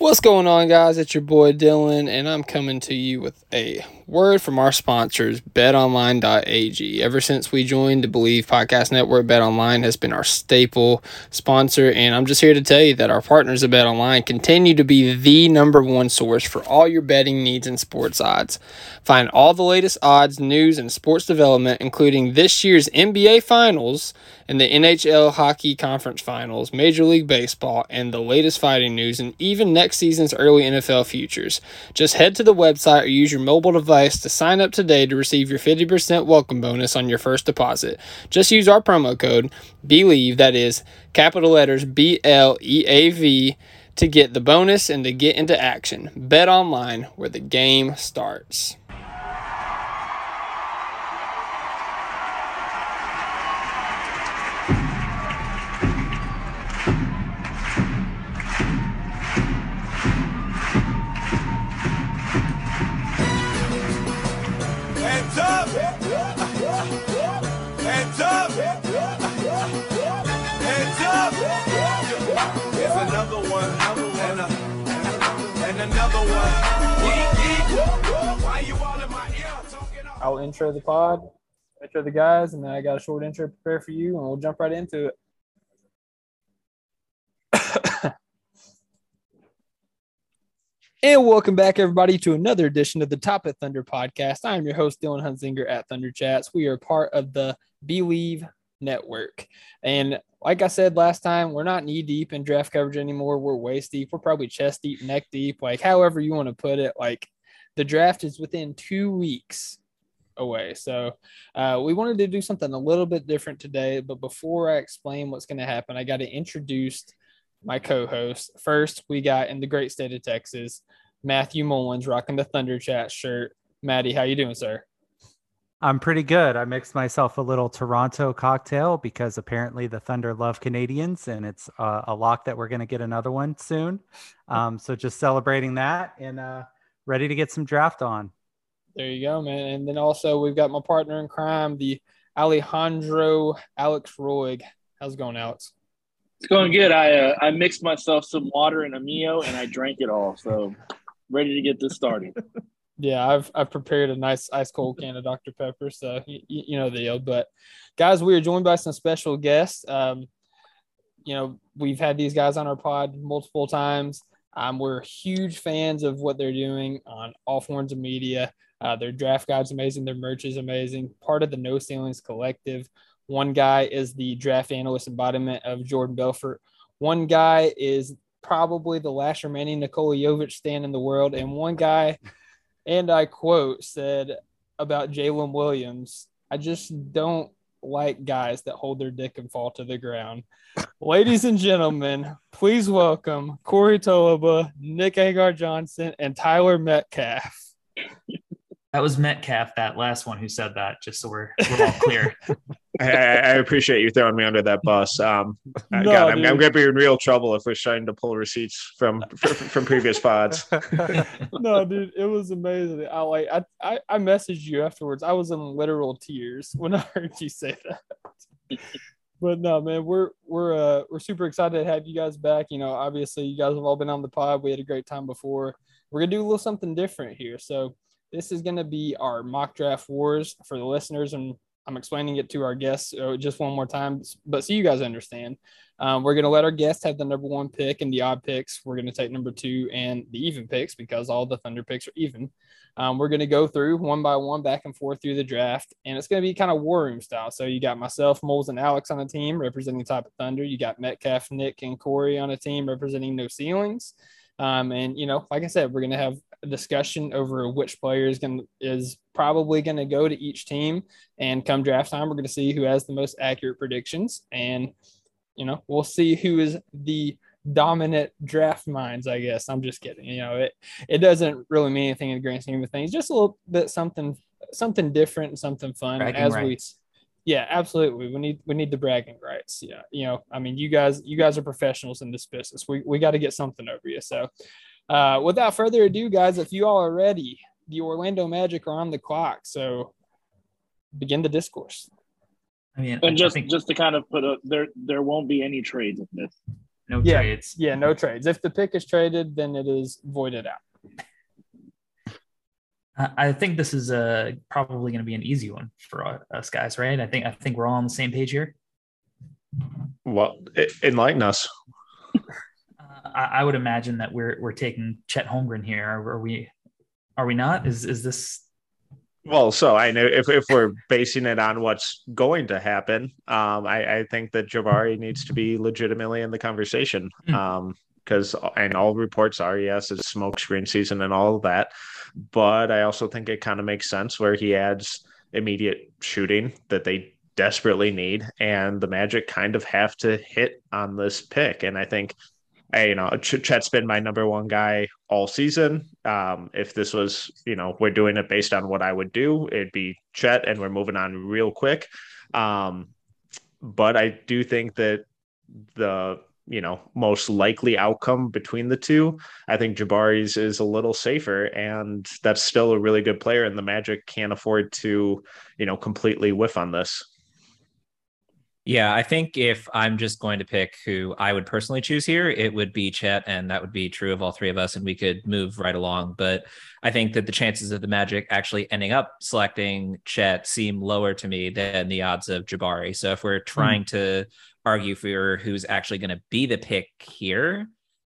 What's going on, guys? It's your boy Dylan, and I'm coming to you with a word from our sponsors, BetOnline.ag. Ever since we joined the Believe Podcast Network, BetOnline has been our staple sponsor, and I'm just here to tell you that our partners at BetOnline continue to be the number one source for all your betting needs and sports odds. Find all the latest odds, news, and sports development, including this year's NBA Finals and the NHL Hockey Conference Finals, Major League Baseball, and the latest fighting news, and even next season's early NFL futures. Just head to the website or use your mobile device to sign up today to receive your 50% welcome bonus on your first deposit. Just use our promo code BELIEVE, that is capital letters BLEAV, to get the bonus and to get into action. Bet online, where the game starts. I'll intro the pod, intro the guys, and then I got a short intro prepared for you, and we'll jump right into it. And welcome back, everybody, to another edition of the Top of Thunder podcast. I am your host, Dylan Hunzinger at Thunder Chats. We are part of the Believe Network. And like I said last time, we're not knee-deep in draft coverage anymore. We're waist-deep. We're probably chest-deep, neck-deep, like however you want to put it. Like, the draft is within 2 weeks away. So we wanted to do something a little bit different today. But before I explain what's going to happen, I got to introduce my co-host. First, we got, in the great state of Texas, Matthew Mullins, rocking the Thunder Chat shirt. Matty, how you doing, sir? I'm pretty good. I mixed myself a little Toronto cocktail because apparently the Thunder love Canadians, and it's a lock that we're going to get another one soon. So just celebrating that and ready to get some draft on. There you go, man. And then also we've got my partner in crime, the Alejandro Alex Roig. How's it going, Alex? It's going good. I mixed myself some water and a Mio, and I drank it all. So ready to get this started. Yeah, I've prepared a nice ice cold can of Dr. Pepper, so you know the deal. But guys, we are joined by some special guests. You know, we've had these guys on our pod multiple times. We're huge fans of what they're doing on all forms of media. Their draft guide's amazing. Their merch is amazing. Part of the No Ceilings Collective. One guy is the draft analyst embodiment of Jordan Belfort. One guy is probably the last remaining Nikola Jović stand in the world. And one guy, and I quote, said about Jalen Williams, "I just don't like guys that hold their dick and fall to the ground." Ladies and gentlemen, please welcome Corey Tulaba, Nick Agar-Johnson, and Tyler Metcalf. That was Metcalf, that last one who said that, just so we're all clear. I appreciate you throwing me under that bus. No, God, I'm going to be in real trouble if we're trying to pull receipts from previous pods. No, dude, it was amazing. I messaged you afterwards. I was in literal tears when I heard you say that. But no, man, we're super excited to have you guys back. You know, obviously, you guys have all been on the pod. We had a great time before. We're gonna do a little something different here. So this is gonna be our mock draft wars for the listeners, and I'm explaining it to our guests just one more time, but so you guys understand. We're going to let our guests have the number one pick and the odd picks. We're going to take number two and the even picks because all the Thunder picks are even. We're going to go through one by one, back and forth through the draft, and it's going to be kind of war room style. So you got myself, Moles, and Alex on the team representing the Top of Thunder. You got Metcalf, Nick, and Corey on a team representing No Ceilings. And, you know, like I said, we're going to have a discussion over which player is probably going to go to each team. And come draft time, we're going to see who has the most accurate predictions. And, you know, we'll see who is the dominant draft minds, I guess. I'm just kidding. You know, it doesn't really mean anything in the grand scheme of things. Just a little bit something different and something fun. Bragging as rights. Yeah, absolutely. We need the bragging rights. Yeah, you know, I mean, you guys are professionals in this business. We got to get something over you. So, without further ado, guys, if you all are ready, the Orlando Magic are on the clock. So, begin the discourse. I mean, and just to kind of put up, there won't be any trades in this. No trades. Yeah, no trades. If the pick is traded, then it is voided out. I think this is probably going to be an easy one for us guys, right? I think we're all on the same page here. Well, enlighten us. I would imagine that we're taking Chet Holmgren here. Are we not? Is this? Well, so I know if we're basing it on what's going to happen, I think that Jabari needs to be legitimately in the conversation. Because and all reports are, yes, it's smokescreen season and all of that. But I also think it kind of makes sense where he adds immediate shooting that they desperately need, and the Magic kind of have to hit on this pick. And I think, Chet's been my number one guy all season. If this was, we're doing it based on what I would do, it'd be Chet, and we're moving on real quick. But I do think that the most likely outcome between the two, I think Jabari's is a little safer, and that's still a really good player, and the Magic can't afford to, completely whiff on this. Yeah, I think if I'm just going to pick who I would personally choose here, it would be Chet, and that would be true of all three of us, and we could move right along. But I think that the chances of the Magic actually ending up selecting Chet seem lower to me than the odds of Jabari. So if we're trying to argue for who's actually going to be the pick here,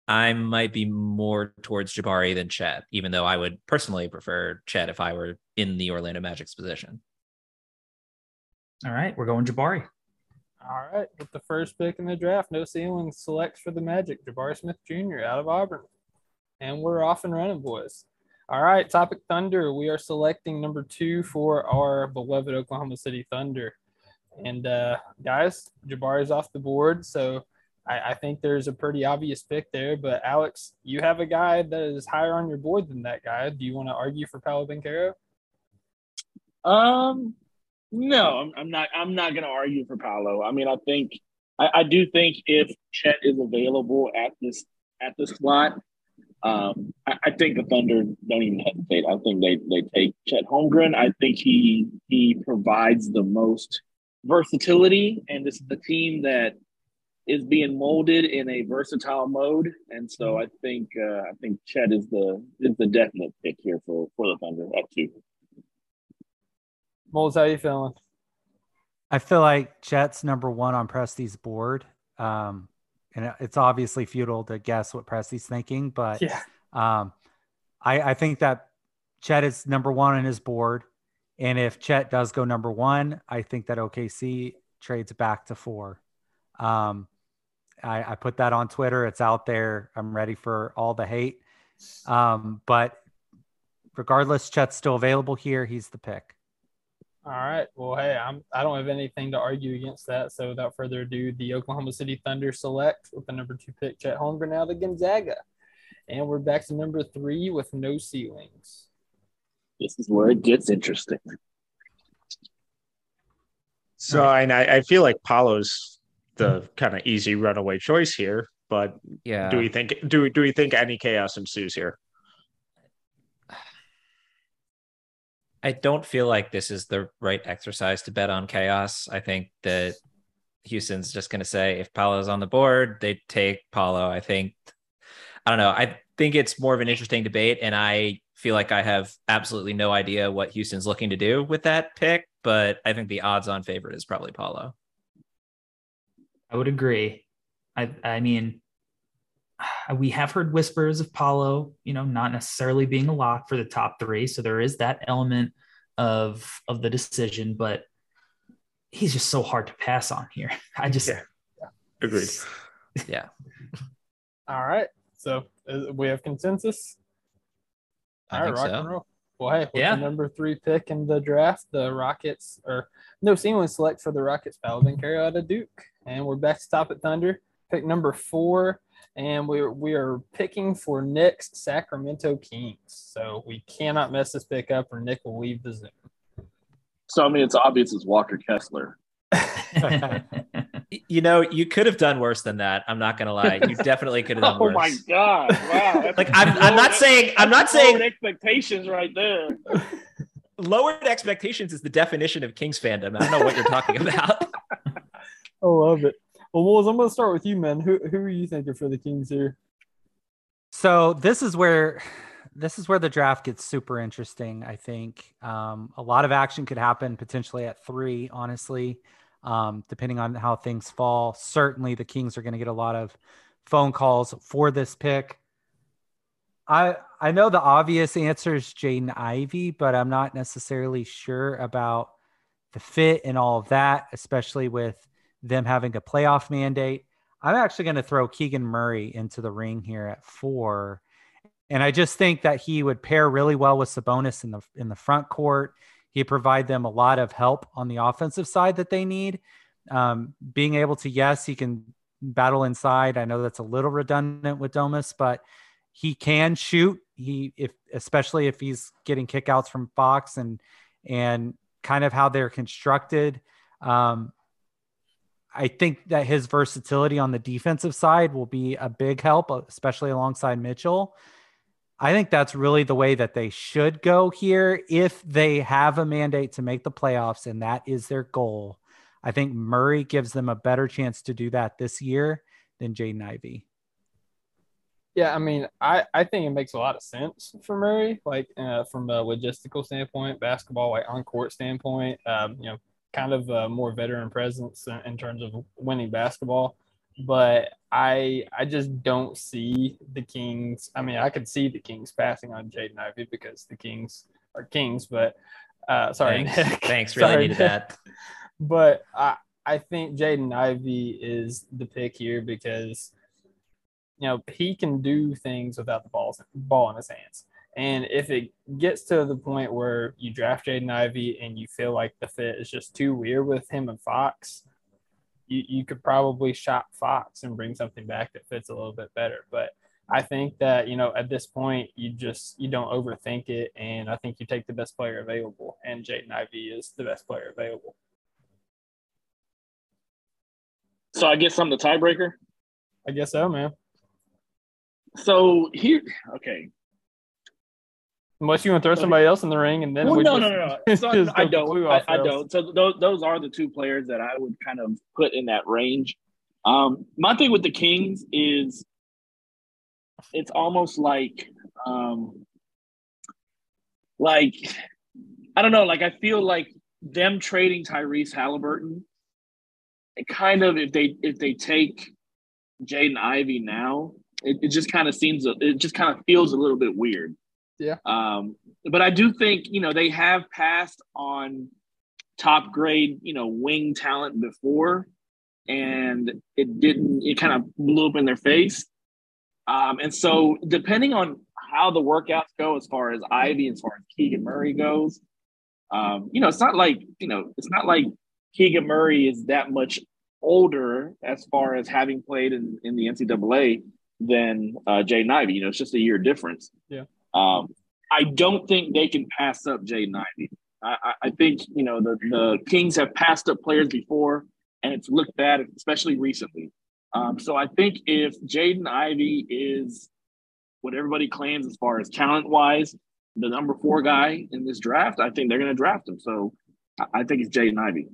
I might be more towards Jabari than Chet, even though I would personally prefer Chet if I were in the Orlando Magic's position. All right, we're going Jabari. All right, with the first pick in the draft, No Ceilings selects for the Magic Jabari Smith Jr. out of Auburn. And we're off and running, boys. All right, Topic Thunder. We are selecting number 2 for our beloved Oklahoma City Thunder. And guys, Jabari's off the board, so I think there's a pretty obvious pick there. But Alex, you have a guy that is higher on your board than that guy. Do you want to argue for Paolo Banchero? No, I'm not. I'm not going to argue for Paolo. I mean, I do think if Chet is available at the slot, I think the Thunder don't even hesitate. I think they take Chet Holmgren. I think he provides the most versatility, and this is the team that is being molded in a versatile mode, and so I think Chet is the definite pick here for the Thunder at 2. Moles, how you feeling? I feel like Chet's number 1 on Presti's board, and it's obviously futile to guess what Presti's thinking, but yeah. I think that Chet is number 1 on his board. And if Chet does go number 1, I think that OKC trades back to 4. I put that on Twitter. It's out there. I'm ready for all the hate. But regardless, Chet's still available here. He's the pick. All right. Well, hey, I don't have anything to argue against that. So without further ado, the Oklahoma City Thunder select with the number 2 pick, Chet Holmgren out of Gonzaga. And we're back to number 3 with No Ceilings. This is where it gets interesting. So, and I feel like Paolo's the kind of easy runaway choice here, but yeah, do we think any chaos ensues here? I don't feel like this is the right exercise to bet on chaos. I think that Houston's just going to say if Paolo's on the board, they take Paolo. I think it's more of an interesting debate, and I feel like I have absolutely no idea what Houston's looking to do with that pick, but I think the odds-on favorite is probably Paolo. I would agree. I mean, we have heard whispers of Paolo, not necessarily being a lock for the top 3, so there is that element of the decision, but he's just so hard to pass on here. Agreed. Yeah. All right. So we have consensus. All right, rock and roll. Well, hey, with the number 3 pick in the draft, the Rockets, or No Ceilings select for the Rockets, Paolo Banchero out of Duke. And we're back to Top at Thunder, pick number 4. And we are picking for Nick's Sacramento Kings. So we cannot mess this pick up or Nick will leave the Zoom. So, I mean, it's obvious it's Walker Kessler. You could have done worse than that. I'm not gonna lie. You definitely could have done worse. Oh my god! Wow. Like I'm not saying lowered expectations right there. Lowered expectations is the definition of Kings fandom. I don't know what you're talking about. I love it. Well, Wolves, I'm going to start with you, man. Who are you thinking for the Kings here? So this is where the draft gets super interesting, I think. A lot of action could happen potentially at 3, honestly, depending on how things fall. Certainly the Kings are going to get a lot of phone calls for this pick. I know the obvious answer is Jaden Ivey, but I'm not necessarily sure about the fit and all of that, especially with them having a playoff mandate. I'm actually going to throw Keegan Murray into the ring here at 4. And I just think that he would pair really well with Sabonis in the front court. He'd provide them a lot of help on the offensive side that they need. Being able to, yes, he can battle inside. I know that's a little redundant with Domas, but he can shoot. Especially if he's getting kickouts from Fox and kind of how they're constructed. I think that his versatility on the defensive side will be a big help, especially alongside Mitchell. I think that's really the way that they should go here. If they have a mandate to make the playoffs and that is their goal, I think Murray gives them a better chance to do that this year than Jaden Ivey. Yeah, I mean, I think it makes a lot of sense for Murray, like from a logistical standpoint, basketball, like on-court standpoint, kind of a more veteran presence in terms of winning basketball. But I just don't see the Kings. I mean, I could see the Kings passing on Jaden Ivey because the Kings are Kings, but sorry, thanks. Nick. Thanks, really sorry, needed Nick. That. But I think Jaden Ivey is the pick here because, you know, he can do things without the ball in his hands. And if it gets to the point where you draft Jaden Ivey and you feel like the fit is just too weird with him and Fox, you could probably shop Fox and bring something back that fits a little bit better. But I think that, you know, at this point, you don't overthink it. And I think you take the best player available. And Jaden Ivey is the best player available. So I guess I'm the tiebreaker? I guess so, man. So here, okay. Unless you want to throw somebody else in the ring, and then no. So I don't. I don't. So those are the two players that I would kind of put in that range. My thing with the Kings is it's almost like I don't know. Like I feel like them trading Tyrese Halliburton, it kind of if they take Jaden Ivey now, it just kind of seems it just kind of feels a little bit weird. Yeah. But I do think, you know, they have passed on top grade, you know, wing talent before, and it kind of blew up in their face. And so depending on how the workouts go, as far as Ivy, as far as Keegan Murray goes, you know, it's not like Keegan Murray is that much older as far as having played in the NCAA than Jaden Ivey. You know, it's just a year difference. Yeah. I don't think they can pass up Jaden Ivey. I think, you know, the Kings have passed up players before, and it's looked bad, especially recently. So I think if Jaden Ivey is what everybody claims as far as talent-wise, the number 4 guy in this draft, I think they're going to draft him. So I think it's Jaden Ivey.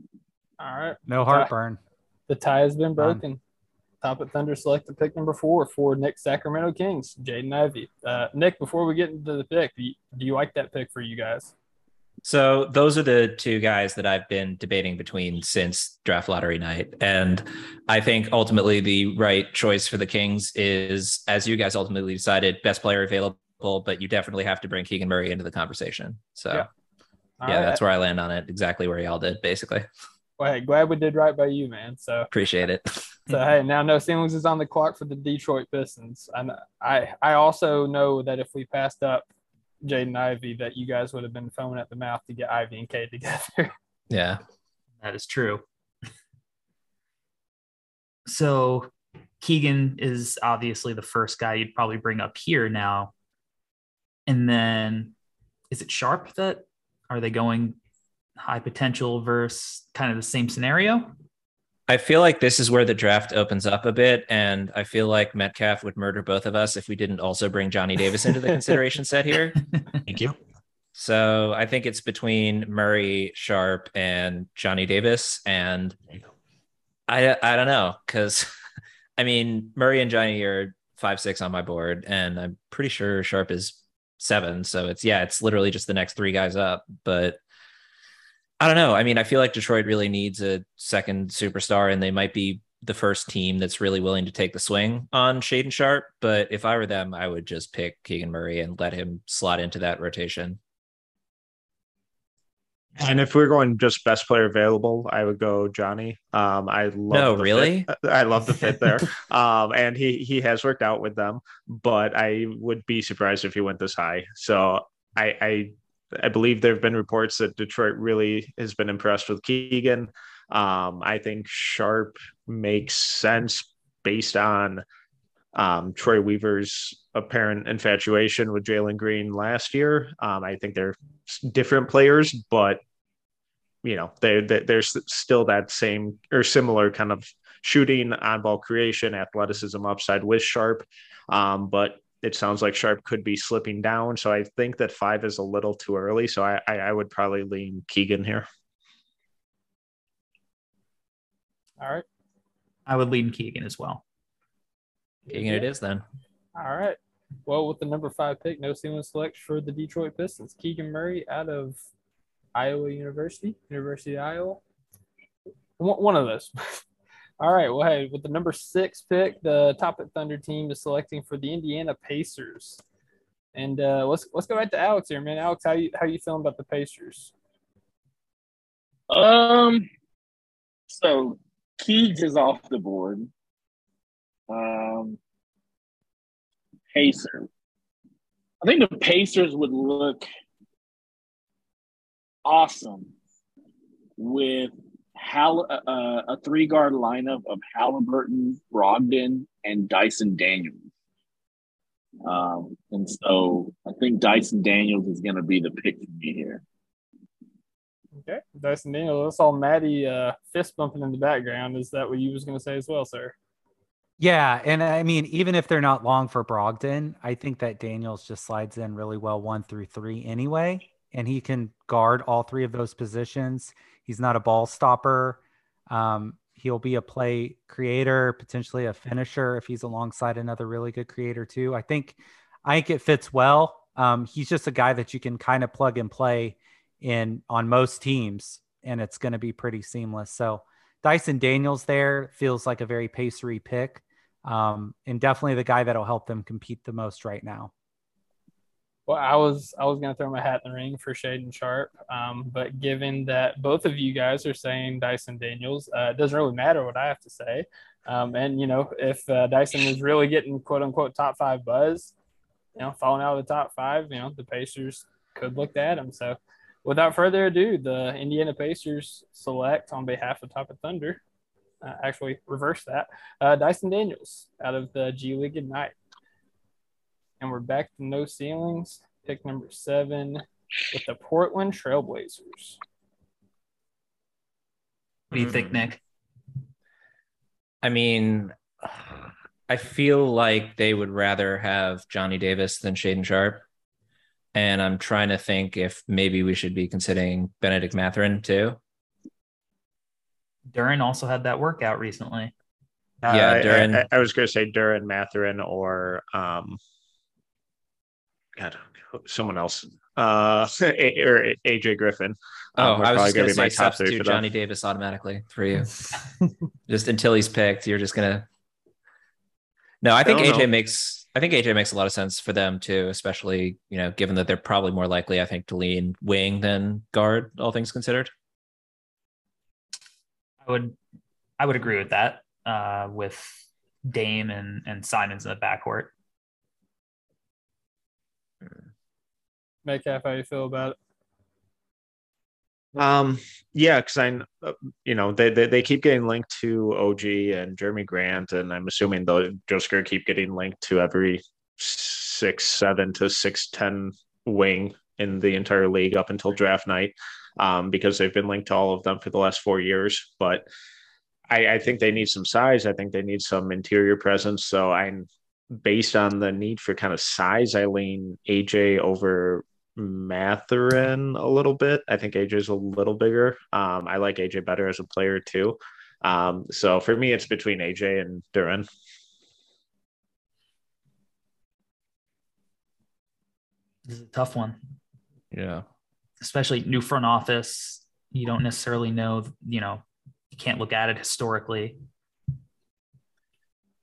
All right. No heartburn. The tie has been broken. Top at Thunder select the pick number 4 for Nick Sacramento Kings, Jaden Ivey. Nick, before we get into the pick, do you like that pick for you guys? So those are the two guys that I've been debating between since draft lottery night. And I think ultimately the right choice for the Kings is, as you guys ultimately decided, best player available, but you definitely have to bring Keegan Murray into the conversation. So yeah, that's where I land on it. Exactly where y'all did, basically. Well, hey, glad we did right by you, man. So appreciate it. So, hey, now No Ceilings is on the clock for the Detroit Pistons. And I also know that if we passed up Jaden Ivey, that you guys would have been foaming at the mouth to get Ivy and K together. Yeah, that is true. So Keegan is obviously the first guy you'd probably bring up here now. And then is it Sharpe that – are they going – high potential versus kind of the same scenario? I feel like this is where the draft opens up a bit, and I feel like Metcalf would murder both of us if we didn't also bring Johnny Davis into the consideration set here. Thank you. So I think it's between Murray, Sharpe, and Johnny Davis, and I don't know, because I mean, Murray and Johnny are 5'6" on my board, and I'm pretty sure Sharpe is 7. So it's literally just the next three guys up. But I don't know. I mean, I feel like Detroit really needs a second superstar, and they might be the first team that's really willing to take the swing on Shaedon Sharpe. But if I were them, I would just pick Keegan Murray and let him slot into that rotation. And if we're going just best player available, I would go Johnny. I love the fit there. And he has worked out with them, but I would be surprised if he went this high. So I believe there have been reports that Detroit really has been impressed with Keegan. I think Sharpe makes sense based on Troy Weaver's apparent infatuation with Jalen Green last year. I think they're different players, but you know, there's still that same or similar kind of shooting, on-ball creation, athleticism upside with Sharpe. But it sounds like Sharpe could be slipping down. So I think that 5 is a little too early. So I would probably lean Keegan here. All right. I would lean Keegan as well. Keegan it is then. All right. Well, with the number 5 pick, No Ceilings Collective for the Detroit Pistons, Keegan Murray out of Iowa University of Iowa. One of those. All right. Well, hey, with the number 6 pick, the Top at Thunder team is selecting for the Indiana Pacers. And let's go right to Alex here, man. Alex, how you feeling about the Pacers? So Keegs is off the board. Pacer. I think the Pacers would look awesome with a three-guard lineup of Haliburton, Brogdon, and Dyson Daniels. And so I think Dyson Daniels is going to be the pick for me here. Okay, Dyson Daniels. I saw Maddie fist bumping in the background. Is that what you was going to say as well, sir? Yeah, and I mean, even if they're not long for Brogdon, I think that Daniels just slides in really well 1 through 3 anyway, and he can guard all 3 of those positions. He's not a ball stopper. He'll be a play creator, potentially a finisher if he's alongside another really good creator too. I think it fits well. He's just a guy that you can kind of plug and play in on most teams, and it's going to be pretty seamless. So Dyson Daniels there feels like a very pacery pick. And definitely the guy that'll help them compete the most right now. Well, I was going to throw my hat in the ring for Shaedon Sharpe, but given that both of you guys are saying Dyson Daniels, it doesn't really matter what I have to say. And you know, if Dyson is really getting quote unquote top 5 buzz, you know, falling out of the top 5, you know, the Pacers could look at him. So without further ado, the Indiana Pacers select on behalf of Top of Thunder. Actually, reverse that. Dyson Daniels out of the G League Ignite. And we're back to No Ceilings, pick number 7 with the Portland Trailblazers. What do you think, Nick? I mean, I feel like they would rather have Johnny Davis than Shaedon Sharpe. And I'm trying to think if maybe we should be considering Benedict Mathurin too. Duren also had that workout recently. Duren. I was going to say Duren, Mathurin, or someone else, or AJ Griffin. I was going to say substitute Johnny Davis automatically for you. Just until he's picked, you're just going to. No, I think AJ makes a lot of sense for them too, especially, you know, given that they're probably more likely, I think, to lean wing than guard, all things considered. I would agree with that, with Dame and Simons in the backcourt. Metcalf, how do you feel about it? Yeah, because they keep getting linked to OG and Jeremy Grant, and I'm assuming they're just going to keep getting linked to every 6'7" to 6'10" wing in the entire league up until draft night, because they've been linked to all of them for the last 4 years. But I think they need some size. I think they need some interior presence. So I'm based on the need for kind of size, I lean AJ over Mathurin a little bit. I think AJ is a little bigger. I like AJ better as a player too. So for me, it's between AJ and Duren. This is a tough one. Yeah. Especially new front office. You don't necessarily know, you know, you can't look at it historically.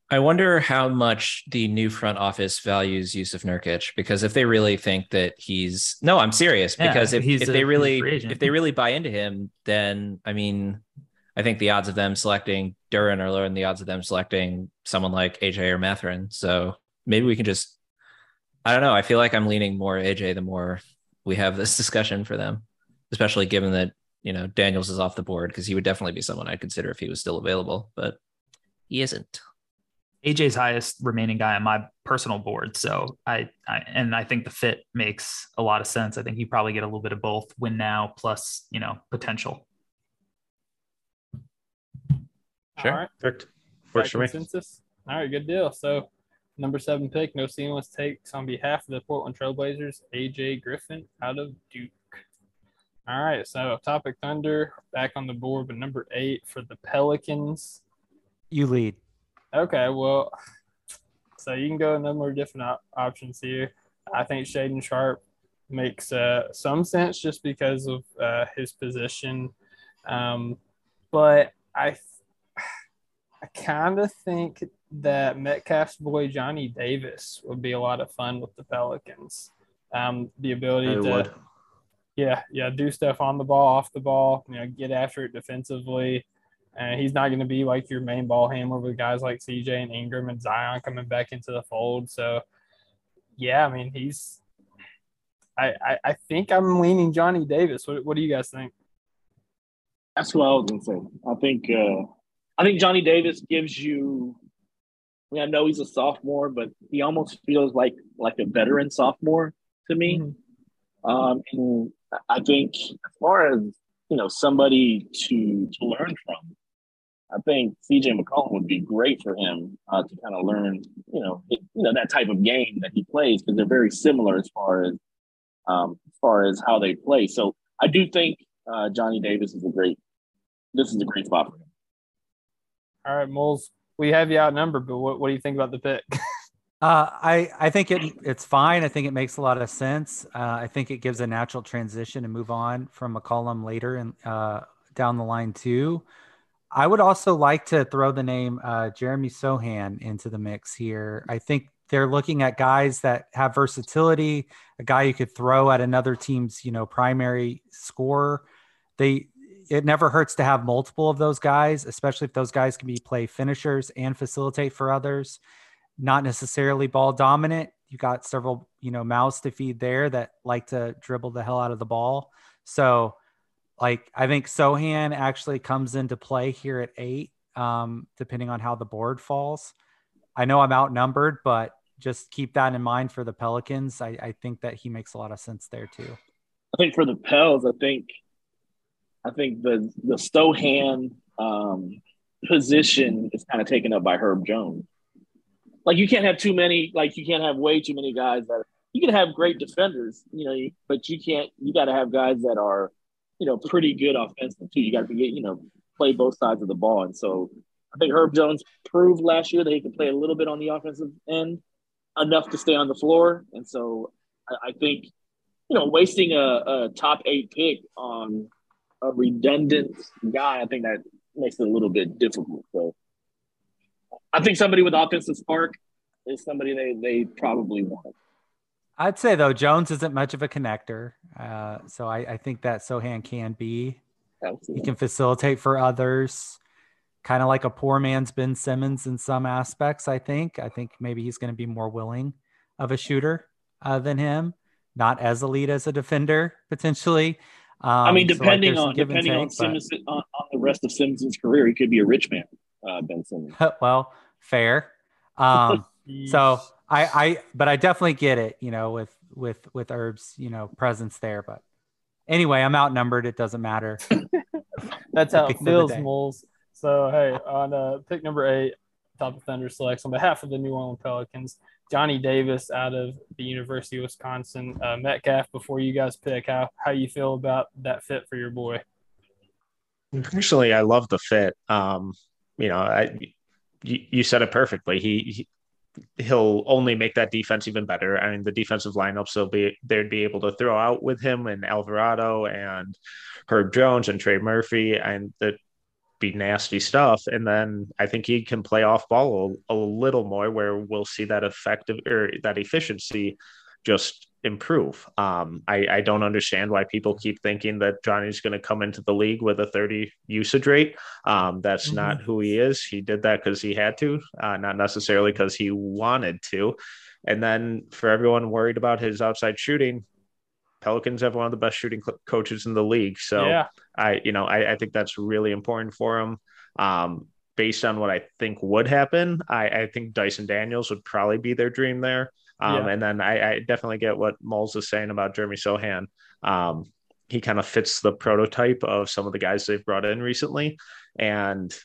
I wonder how much the new front office values Jusuf Nurkić, because if they really think that he's, no, I'm serious, because if they really buy into him, then, I mean, I think the odds of them selecting Duren are lower than the odds of them selecting someone like AJ or Mathurin. So maybe we can just, I don't know. I feel like I'm leaning more AJ the more we have this discussion for them, especially given that, you know, Daniels is off the board, because he would definitely be someone I'd consider if he was still available, but he isn't. AJ's highest remaining guy on my personal board. So I think the fit makes a lot of sense. I think you probably get a little bit of both win now plus, you know, potential. Sure. All right. Perfect. Works for me. Consensus. All right. Good deal. So number 7 pick, No Seamless takes on behalf of the Portland Trailblazers, AJ Griffin out of Duke. All right. So Topic Thunder back on the board, but number 8 for the Pelicans. You lead. Okay, well, so you can go a number of different options here. I think Shaedon Sharpe makes some sense just because of his position. But I kind of think that Metcalf's boy Johnny Davis would be a lot of fun with the Pelicans. The ability do stuff on the ball, off the ball, you know, get after it defensively. And he's not going to be like your main ball handler with guys like CJ and Ingram and Zion coming back into the fold. So, yeah, I mean, he's – I think I'm leaning Johnny Davis. What do you guys think? That's what I was going to say. I think Johnny Davis gives you – I mean, I know he's a sophomore, but he almost feels like a veteran sophomore to me. Mm-hmm. And I think as far as, you know, somebody to learn from, I think CJ McCollum would be great for him to kind of learn, you know, that type of game that he plays, because they're very similar as far as how they play. So I do think Johnny Davis is a great spot for him. All right, Moles, we have you outnumbered, but what do you think about the pick? I think it's fine. I think it makes a lot of sense. I think it gives a natural transition and move on from McCollum later and down the line too. I would also like to throw the name Jeremy Sochan into the mix here. I think they're looking at guys that have versatility, a guy you could throw at another team's, you know, primary scorer. It never hurts to have multiple of those guys, especially if those guys can be play finishers and facilitate for others. Not necessarily ball dominant. You got several, you know, mouths to feed there that like to dribble the hell out of the ball. So, like, I think Sochan actually comes into play here at 8, depending on how the board falls. I know I'm outnumbered, but just keep that in mind for the Pelicans. I think that he makes a lot of sense there too. I think for the Pels, I think the Sochan position is kind of taken up by Herb Jones. Like, you can't have too many, like, you can't have way too many guys that you can have great defenders, you know, but you got to have guys that are, you know, pretty good offensive too. You got to be, you know, play both sides of the ball. And so I think Herb Jones proved last year that he could play a little bit on the offensive end, enough to stay on the floor. And so I think, you know, wasting a top 8 pick on a redundant guy, I think that makes it a little bit difficult. So I think somebody with offensive spark is somebody they probably want. I'd say, though, Jones isn't much of a connector. So I think that Sochan can be. Absolutely. He can facilitate for others, kind of like a poor man's Ben Simmons in some aspects, I think. I think maybe he's going to be more willing of a shooter than him, not as elite as a defender, potentially. I mean, depending on the rest of Simmons' career, he could be a rich man. Benson. Well, fair. So but I definitely get it, you know, with Herb's, you know, presence there. But anyway, I'm outnumbered. It doesn't matter. That's how it feels, Moles. So, hey, on pick number 8, Top of Thunder selects on behalf of the New Orleans Pelicans, Johnny Davis out of the University of Wisconsin. Metcalf, before you guys pick, how you feel about that fit for your boy? Actually, I love the fit. You said it perfectly. He'll only make that defense even better. I mean, the defensive lineups they'd be able to throw out with him and Alvarado and Herb Jones and Trey Murphy, and that'd be nasty stuff. And then I think he can play off ball a little more, where we'll see that effective or that efficiency just improve. I don't understand why people keep thinking that Johnny's going to come into the league with a 30 usage rate. That's not who he is. He did that because he had to, not necessarily because he wanted to. And then for everyone worried about his outside shooting, Pelicans have one of the best shooting coaches in the league. So yeah. I think that's really important for him. Based on what I think would happen, I think Dyson Daniels would probably be their dream there. And then I definitely get what Mulls is saying about Jeremy Sochan. He kind of fits the prototype of some of the guys they've brought in recently. And,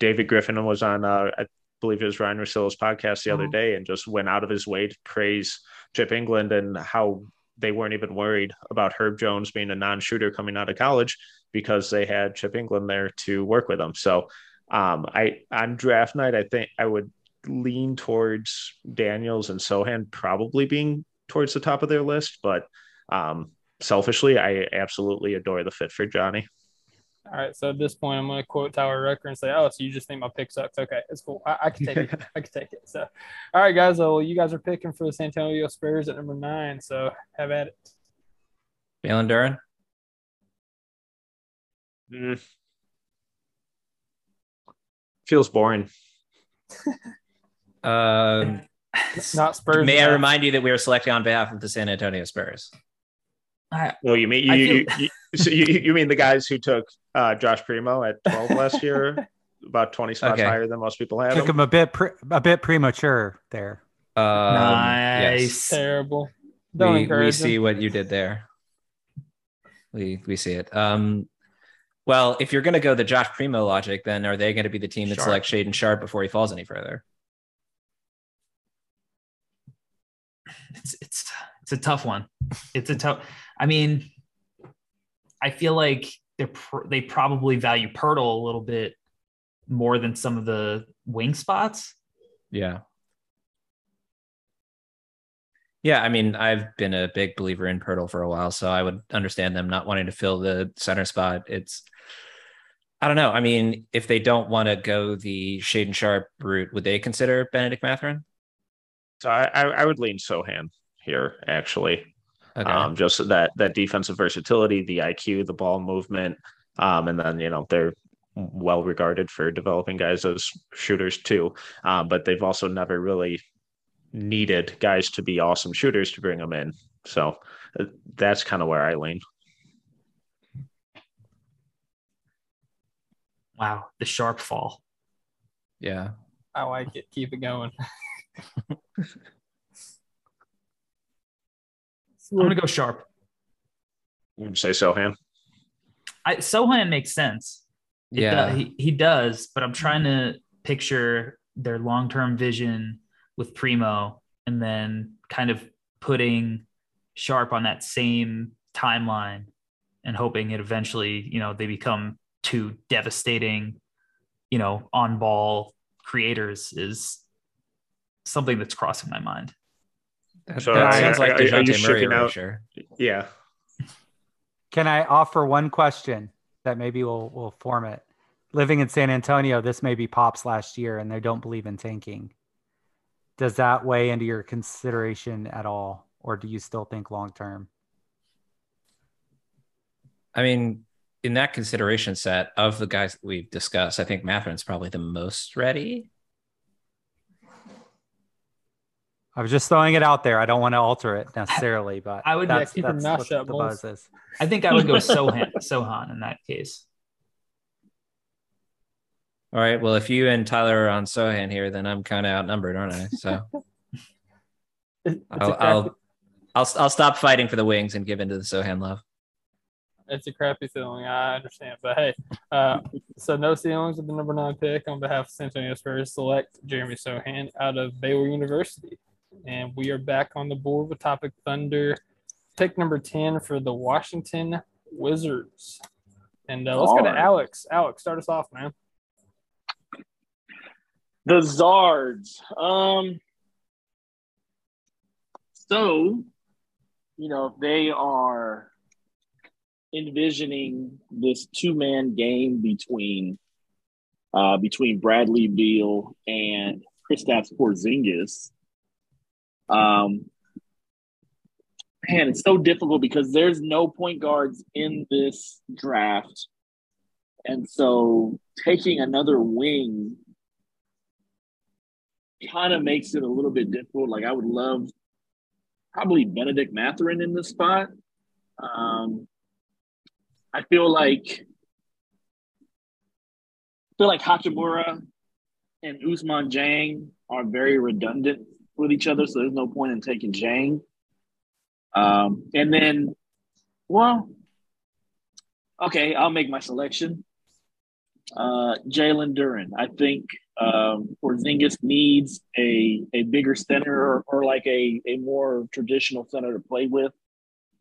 David Griffin was on, I believe it was Ryan Russillo's podcast the other day, and just went out of his way to praise Chip England and how they weren't even worried about Herb Jones being a non-shooter coming out of college because they had Chip England there to work with them. So on draft night, I think I would lean towards Daniels and Sochan probably being towards the top of their list, but selfishly, I absolutely adore the fit for Johnny. All right, so at this point, I'm going to quote Tyler Rucker and say, "Oh, so you just think my pick sucks? Okay, it's cool. I can take it. I can take it." So, all right, guys. Well, you guys are picking for the San Antonio Spurs at number 9. So, have at it. Jalen Duren. Feels boring. Not Spurs. May I remind you that we are selecting on behalf of the San Antonio Spurs? Well, you mean you mean the guys who took Josh Primo at 12 last year, about 20 spots higher than most people had. Took him a bit premature there. Nice, yes. Terrible. Don't encourage. We see what you did there. We see it. Well, if you're going to go the Josh Primo logic, then are they going to be the team that selects Shaedon Sharpe before he falls any further? It's a tough one. I mean, I feel like they probably value Pirtle a little bit more than some of the wing spots. Yeah. Yeah, I mean, I've been a big believer in Pirtle for a while, so I would understand them not wanting to fill the center spot. I don't know. I mean, if they don't want to go the Shaedon Sharpe route, would they consider Benedict Mathurin? So I would lean Sochan here, actually. Okay. Just that defensive versatility, the IQ, the ball movement, and then, they're well regarded for developing guys as shooters too. But they've also never really needed guys to be awesome shooters to bring them in. So that's kind of where I lean. Wow. The Sharpe fall. Yeah. I like it. Keep it going. I'm going to go Sharpe. You would say Sochan? Sochan makes sense. Yeah. He does, but I'm trying to picture their long-term vision with Primo and then kind of putting Sharpe on that same timeline and hoping it eventually, they become two devastating, on-ball creators is something that's crossing my mind. So that sounds like DeJounte Murray, right? Sure. Yeah. Can I offer one question that maybe we'll form it? Living in San Antonio, this may be Pop's last year, and they don't believe in tanking. Does that weigh into your consideration at all, or do you still think long term? I mean, in that consideration set of the guys that we've discussed, I think Mathurin's probably the most ready. I was just throwing it out there. I don't want to alter it necessarily, but I would that's what the buzz is. I think I would go Sochan in that case. All right. Well, if you and Tyler are on Sochan here, then I'm kind of outnumbered, aren't I? So I'll stop fighting for the wings and give into the Sochan love. It's a crappy feeling. I understand, but hey, so no ceilings with the number 9 pick on behalf of San Antonio Spurs select Jeremy Sochan out of Baylor University. And we are back on the board with Topic Thunder. Pick number 10 for the Washington Wizards. And let's go to Alex. Alex, start us off, man. The Zards. So, you know, they are envisioning this two-man game between Bradley Beal and Kristaps Porzingis. Man, it's so difficult because there's no point guards in this draft. And so taking another wing kind of makes it a little bit difficult. Like, I would love probably Benedict Mathurin in this spot. I feel like Hachimura and Ousmane Dieng are very redundant with each other, so there's no point in taking Dieng. I'll make my selection. Jalen Duren. I think Porzingis needs a bigger center or like a more traditional center to play with.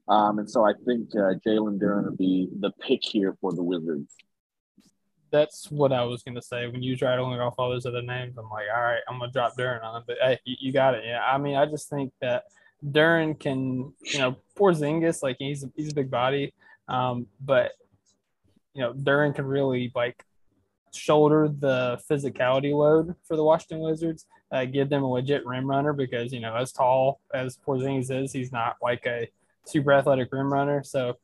And so I think Jalen Duren would be the pick here for the Wizards. That's what I was going to say. When you tried to link off all those other names, I'm like, all right, I'm going to drop Duren on him. But, hey, you got it. Yeah, I mean, I just think that Duren can, you know, Porzingis, like, he's a big body. But, you know, Duren can really, like, shoulder the physicality load for the Washington Wizards, give them a legit rim runner because, you know, as tall as Porzingis is, he's not like a super athletic rim runner. So,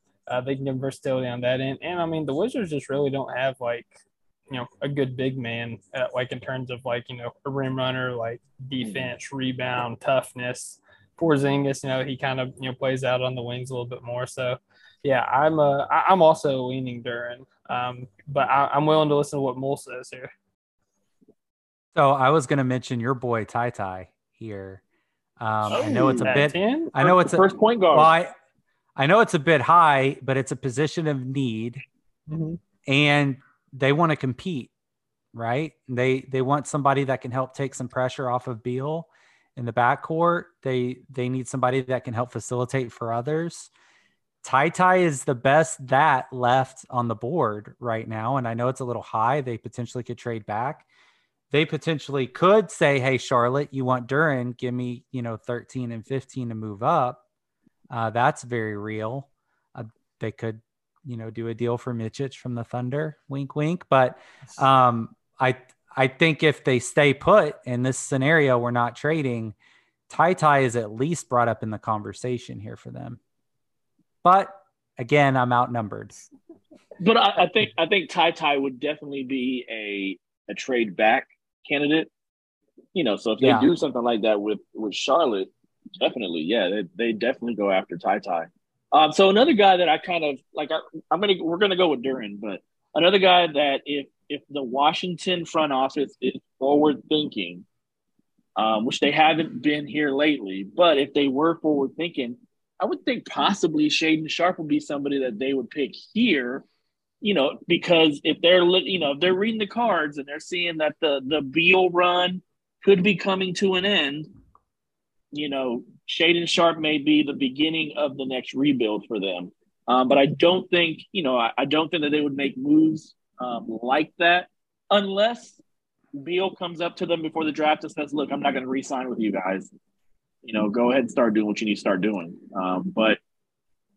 they can get versatility on that end. And, I mean, the Wizards just really don't have, like, you know, a good big man, like, in terms of, like, you know, a rim runner, like, defense, rebound, toughness. Porzingis, you know, he kind of, you know, plays out on the wings a little bit more. So, yeah, I'm also leaning Duren. But I'm willing to listen to what Mole says here. So, I was going to mention your boy, Ty here. I know it's a bit – I know it's a – first point guard. Well, I know it's a bit high, but it's a position of need, and they want to compete, right? They want somebody that can help take some pressure off of Beal in the backcourt. They need somebody that can help facilitate for others. Ty is the best that left on the board right now, and I know it's a little high. They potentially could trade back. They potentially could say, hey, Charlotte, you want Duren, give me, you know, 13 and 15 to move up. That's very real. They could, you know, do a deal for Mičić from the Thunder, wink, wink. But I think if they stay put in this scenario, we're not trading, Ty is at least brought up in the conversation here for them. But again, I'm outnumbered. But I think Ty would definitely be a trade back candidate. You know, so if they do something like that with Charlotte, definitely, yeah. They definitely go after Ty. So another guy that I kind of like, we're gonna go with Duren, but another guy that if the Washington front office is forward thinking, which they haven't been here lately, but if they were forward thinking, I would think possibly Shaedon Sharpe would be somebody that they would pick here, you know, because if they're if they're reading the cards and they're seeing that the Beal run could be coming to an end. You know, Shaedon Sharpe may be the beginning of the next rebuild for them. But I don't think, you know, I don't think that they would make moves like that unless Beal comes up to them before the draft and says, look, I'm not going to re-sign with you guys. You know, go ahead and start doing what you need to start doing. But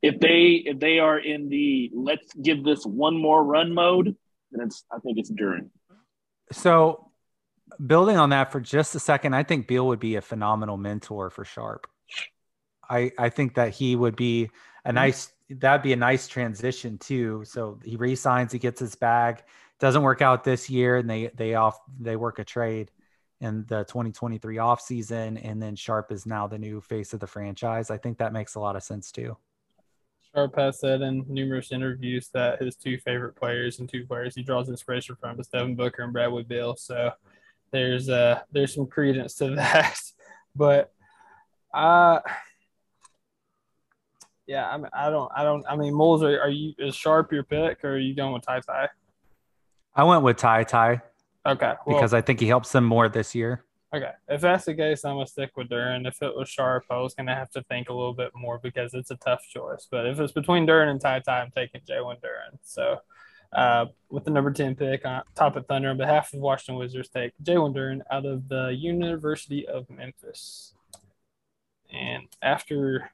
if they are in the let's give this one more run mode, then I think it's Duren. So – building on that for just a second, I think Beal would be a phenomenal mentor for Sharpe. I think that he would be a nice transition too. So he re-signs, he gets his bag, doesn't work out this year, and they work a trade in the 2023 offseason, and then Sharpe is now the new face of the franchise. I think that makes a lot of sense too. Sharpe has said in numerous interviews that his two favorite players and two players he draws inspiration from is Devin Booker and Bradley Beal. So there's some credence to that, but I mean, Moles, is Sharpe your pick, or are you going with Ty? I went with Ty. Okay, well, because I think he helps them more this year. Okay, if that's the case, I'm gonna stick with Duren. If it was Sharpe, I was gonna have to think a little bit more because it's a tough choice. But if it's between Duren and Ty, I'm taking Jalen Duren. So with the number 10 pick on top of Thunder on behalf of Washington Wizards, take Jalen Duren out of the University of Memphis. And after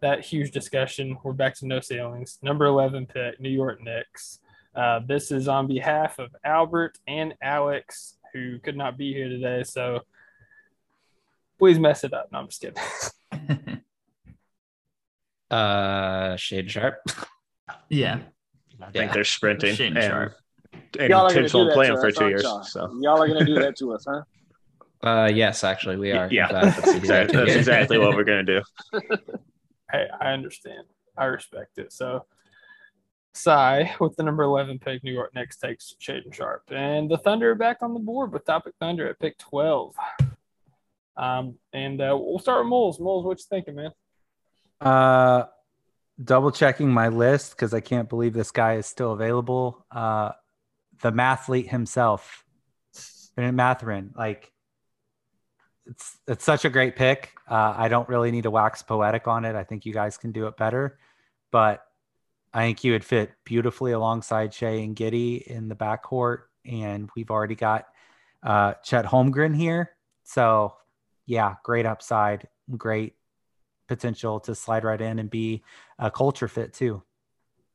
that huge discussion, we're back to No Ceilings. Number 11 pick, New York Knicks. This is on behalf of Albert and Alex, who could not be here today. So please mess it up. No, I'm just kidding. Shaedon Sharpe. Yeah. I think they're sprinting. Shaedon Sharpe. And Tim's been playing for 2 years. So. Y'all are going to do that to us, huh? Yes, actually, we are. Yeah, that's exactly what we're going to do. Hey, I understand. I respect it. So, Cy, with the number 11 pick, New York Knicks takes Shaedon Sharpe. And the Thunder are back on the board with Topic Thunder at pick 12. And we'll start with Moles. Moles, what you thinking, man? Double-checking my list because I can't believe this guy is still available. The mathlete himself, Benedict Mathurin, It's such a great pick. I don't really need to wax poetic on it. I think you guys can do it better, but I think you would fit beautifully alongside Shea and Giddey in the backcourt, and we've already got Chet Holmgren here. So, yeah, great upside, great potential to slide right in and be a culture fit too.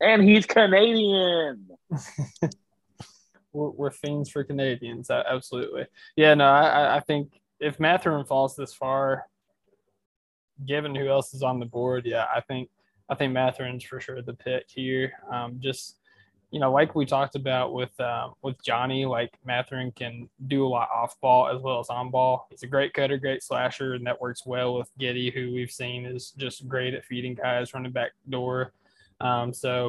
And he's Canadian. We're fiends for Canadians, absolutely. Yeah, no, I think – if Mathurin falls this far, given who else is on the board, yeah, I think Mathurin's for sure the pick here. Just, you know, like we talked about with Johnny, like Mathurin can do a lot off ball as well as on ball. He's a great cutter, great slasher, and that works well with Giddey, who we've seen is just great at feeding guys, running back door. And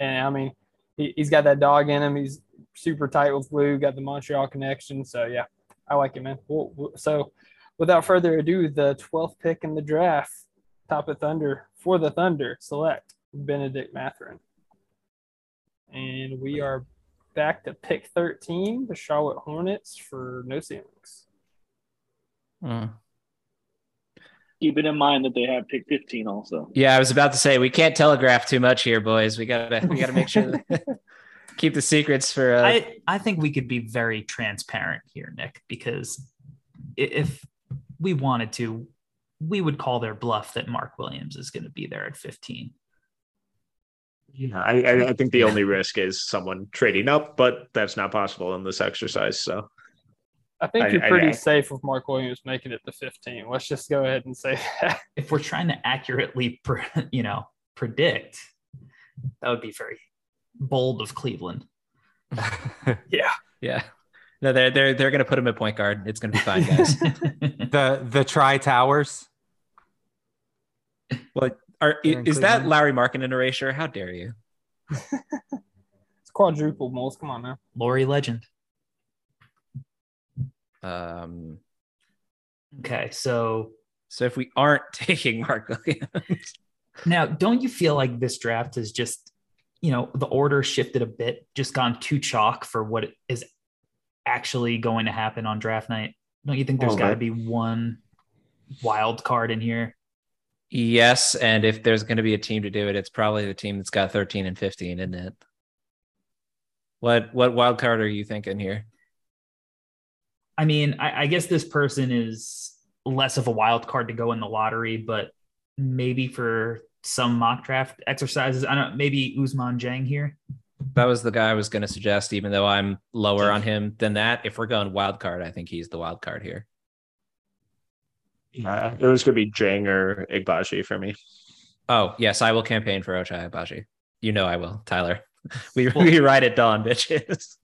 I mean, he's got that dog in him. He's super tight with Lou, got the Montreal connection. So yeah. I like it, man. So without further ado, the 12th pick in the draft, top of Thunder, for the Thunder, select Benedict Mathurin. And we are back to pick 13, the Charlotte Hornets, for No Ceilings. Keeping in mind that they have pick 15 also. Yeah, I was about to say, we can't telegraph too much here, boys. We gotta make sure that... Keep the secrets for. I think we could be very transparent here, Nick, because if we wanted to, we would call their bluff that Mark Williams is going to be there at 15. Yeah, I think the only risk is someone trading up, but that's not possible in this exercise. So I think you're pretty safe with Mark Williams making it to 15. Let's just go ahead and say that. If we're trying to accurately, predict, that would be very bold of Cleveland. yeah no, they're gonna put him at point guard. It's gonna be fine, guys. the Tri Towers. What is that, Larry Markkinen erasure? How dare you. It's quadruple, Moles, come on now. Laurie Legend. Okay, so if we aren't taking Mark Williams now, don't you feel like this draft is just, the order shifted a bit, just gone too chalk for what is actually going to happen on draft night? Don't you think there's got to be one wild card in here? Yes, and if there's going to be a team to do it, it's probably the team that's got 13 and 15, isn't it? What wild card are you thinking here? I mean, I guess this person is less of a wild card to go in the lottery, but maybe for some mock draft exercises, I don't know, maybe Ousmane Dieng here. That was the guy I was going to suggest, even though I'm lower on him than that. If we're going wild card, I think he's the wild card here. It was going to be Dieng or Agbaji for me. Oh, yes, I will campaign for Ochai Agbaji. You know I will, Tyler. We ride at dawn, bitches.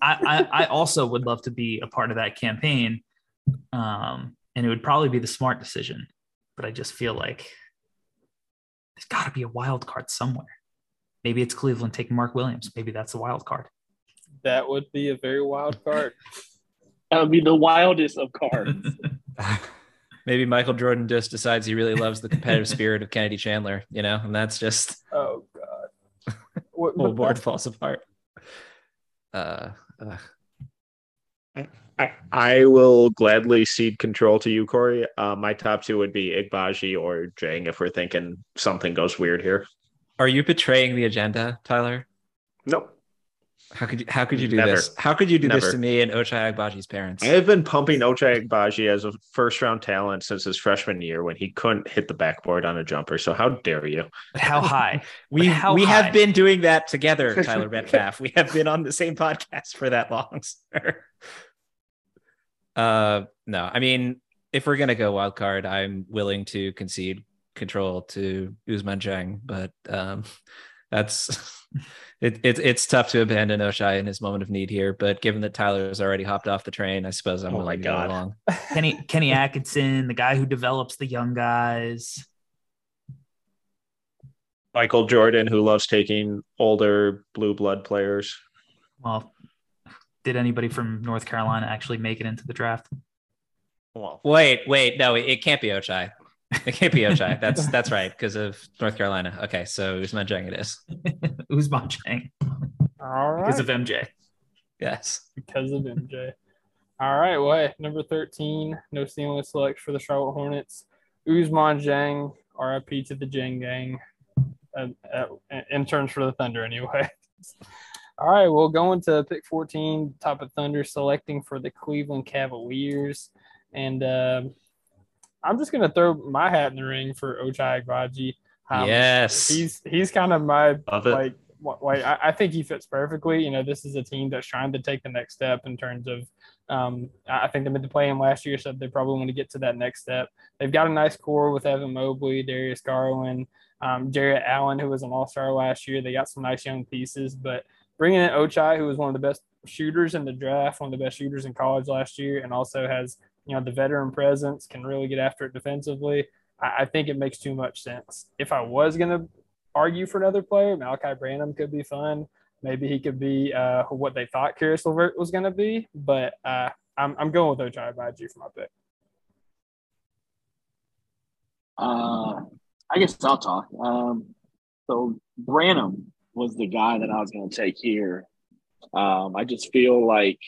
I also would love to be a part of that campaign, and it would probably be the smart decision, but I just feel like there's got to be a wild card somewhere. Maybe it's Cleveland taking Mark Williams. Maybe that's the wild card. That would be a very wild card. That would be the wildest of cards. Maybe Michael Jordan just decides he really loves the competitive spirit of Kennedy Chandler, and that's just... Oh, God. Whole board falls apart. I will gladly cede control to you, Corey. My top two would be Agbaji or Dieng if we're thinking something goes weird here. Are you betraying the agenda, Tyler? Nope. How could you do Never. This? How could you do Never. This to me and Ochai Agbaji's parents? I have been pumping Ochai Agbaji as a first-round talent since his freshman year when he couldn't hit the backboard on a jumper. So how dare you? How high? We have been doing that together, Tyler Metcalf. We have been on the same podcast for that long, sir. No, I mean, if we're gonna go wild card, I'm willing to concede control to Ousmane Dieng, but that's it's tough to abandon Ochai in his moment of need here, but given that Tyler has already hopped off the train, I suppose I'm willing to go along. Kenny Atkinson, the guy who develops the young guys. Michael Jordan, who loves taking older blue blood players. Well, did anybody from North Carolina actually make it into the draft? Well, wait, no, it can't be Ochai. It can't be Ochai. That's right, because of North Carolina. Okay, so Ousmane Dieng it is. Ousmane Dieng. All right. Because of MJ. Yes. Because of MJ. All right, well, number 13, no seamless select for the Charlotte Hornets. Ousmane Dieng, RIP to the Dieng gang. Interns for the Thunder, anyway. All right, well, going to pick 14, top of Thunder, selecting for the Cleveland Cavaliers. And I'm just going to throw my hat in the ring for Ochai Agbaji. Yes. He's kind of my – I think he fits perfectly. You know, this is a team that's trying to take the next step in terms of I think they made the play-in last year, so they probably want to get to that next step. They've got a nice core with Evan Mobley, Darius Garland, Jarrett Allen, who was an all-star last year. They got some nice young pieces, but bringing in Ochai, who was one of the best shooters in the draft, one of the best shooters in college last year, and also has – you know, the veteran presence, can really get after it defensively. I think it makes too much sense. If I was going to argue for another player, Malachi Branham could be fun. Maybe he could be what they thought Caris LeVert was going to be. But I'm going with Ochai Agbaji for my pick. I guess I'll talk. So Branham was the guy that I was going to take here. I just feel like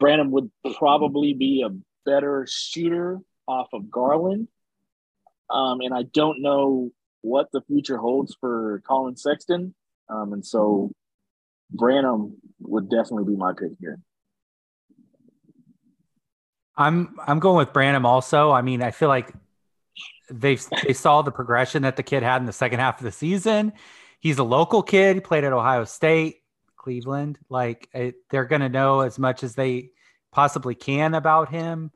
Branham would probably be a better shooter off of Garland. And I don't know what the future holds for Colin Sexton. And so Branham would definitely be my pick here. I'm going with Branham also. I mean, I feel like they saw the progression that the kid had in the second half of the season. He's a local kid. He played at Ohio State. Cleveland, they're going to know as much as they possibly can about him.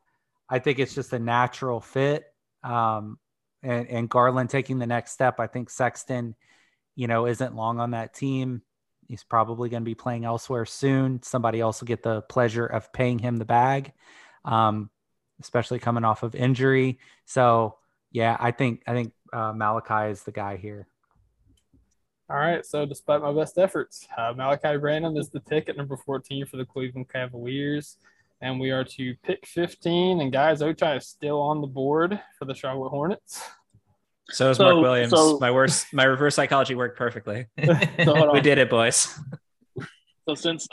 I think it's just a natural fit. And Garland taking the next step. I think Sexton, you know, isn't long on that team. He's probably going to be playing elsewhere soon. Somebody else will get the pleasure of paying him the bag, especially coming off of injury. So yeah, I think Malachi is the guy here. All right, so despite my best efforts, Malachi Branham is the pick at number 14 for the Cleveland Cavaliers, and we are to pick 15, and guys, Ochai is still on the board for the Charlotte Hornets. So is Mark Williams. My reverse psychology worked perfectly. We did it, boys. So since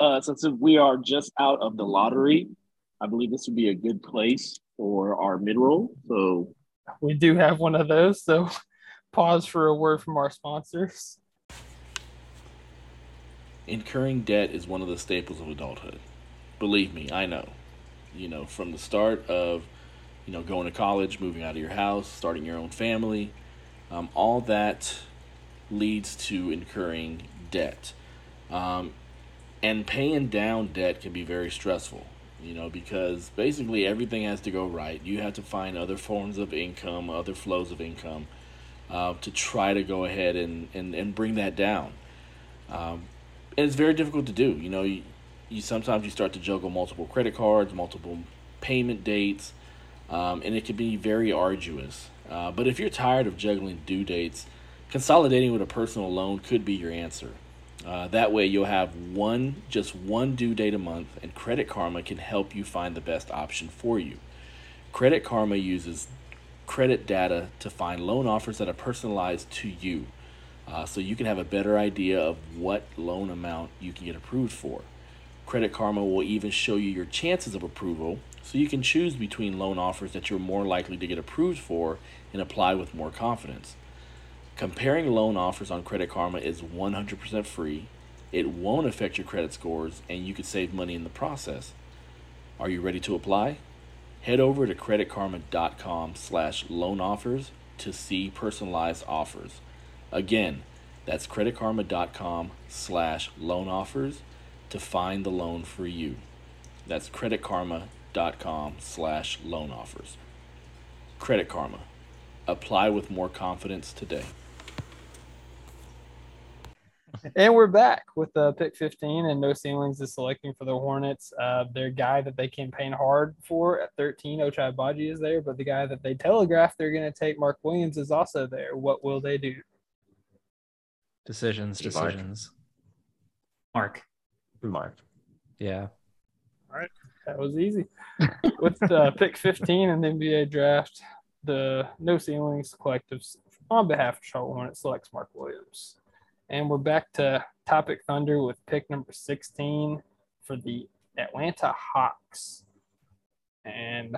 we are just out of the lottery, I believe this would be a good place for our mid-roll. So we do have one of those, so pause for a word from our sponsors. Incurring debt is one of the staples of adulthood. Believe me, I know. You know, from the start of, you know, going to college, moving out of your house, starting your own family, all that leads to incurring debt. And paying down debt can be very stressful, you know, because basically everything has to go right. You have to find other forms of income, other flows of income to try to go ahead and bring that down. And it's very difficult to do. You know, you sometimes you start to juggle multiple credit cards, multiple payment dates, and it can be very arduous. But if you're tired of juggling due dates, consolidating with a personal loan could be your answer. That way you'll have just one due date a month, and Credit Karma can help you find the best option for you. Credit Karma uses credit data to find loan offers that are personalized to you. So you can have a better idea of what loan amount you can get approved for. Credit Karma will even show you your chances of approval, so you can choose between loan offers that you're more likely to get approved for and apply with more confidence. Comparing loan offers on Credit Karma is 100% free, It won't affect your credit scores, and you could save money in the process. Are you ready to apply? Head over to creditkarma.com/loanoffers to see personalized offers. Again, that's creditkarma.com/loanoffers to find the loan for you. That's creditkarma.com/loanoffers. Credit Karma. Apply with more confidence today. And we're back with pick 15, and No Ceilings is selecting for the Hornets their guy that they campaign hard for at 13. Ochai Agbaji is there, but the guy that they telegraphed they're going to take, Mark Williams, is also there. What will they do? Decisions. Mark. Yeah. All right. That was easy. With pick 15 in the NBA draft, the No Ceilings Collective, on behalf of Charlotte Hornets, selects Mark Williams. And we're back to Topic Thunder with pick number 16 for the Atlanta Hawks. And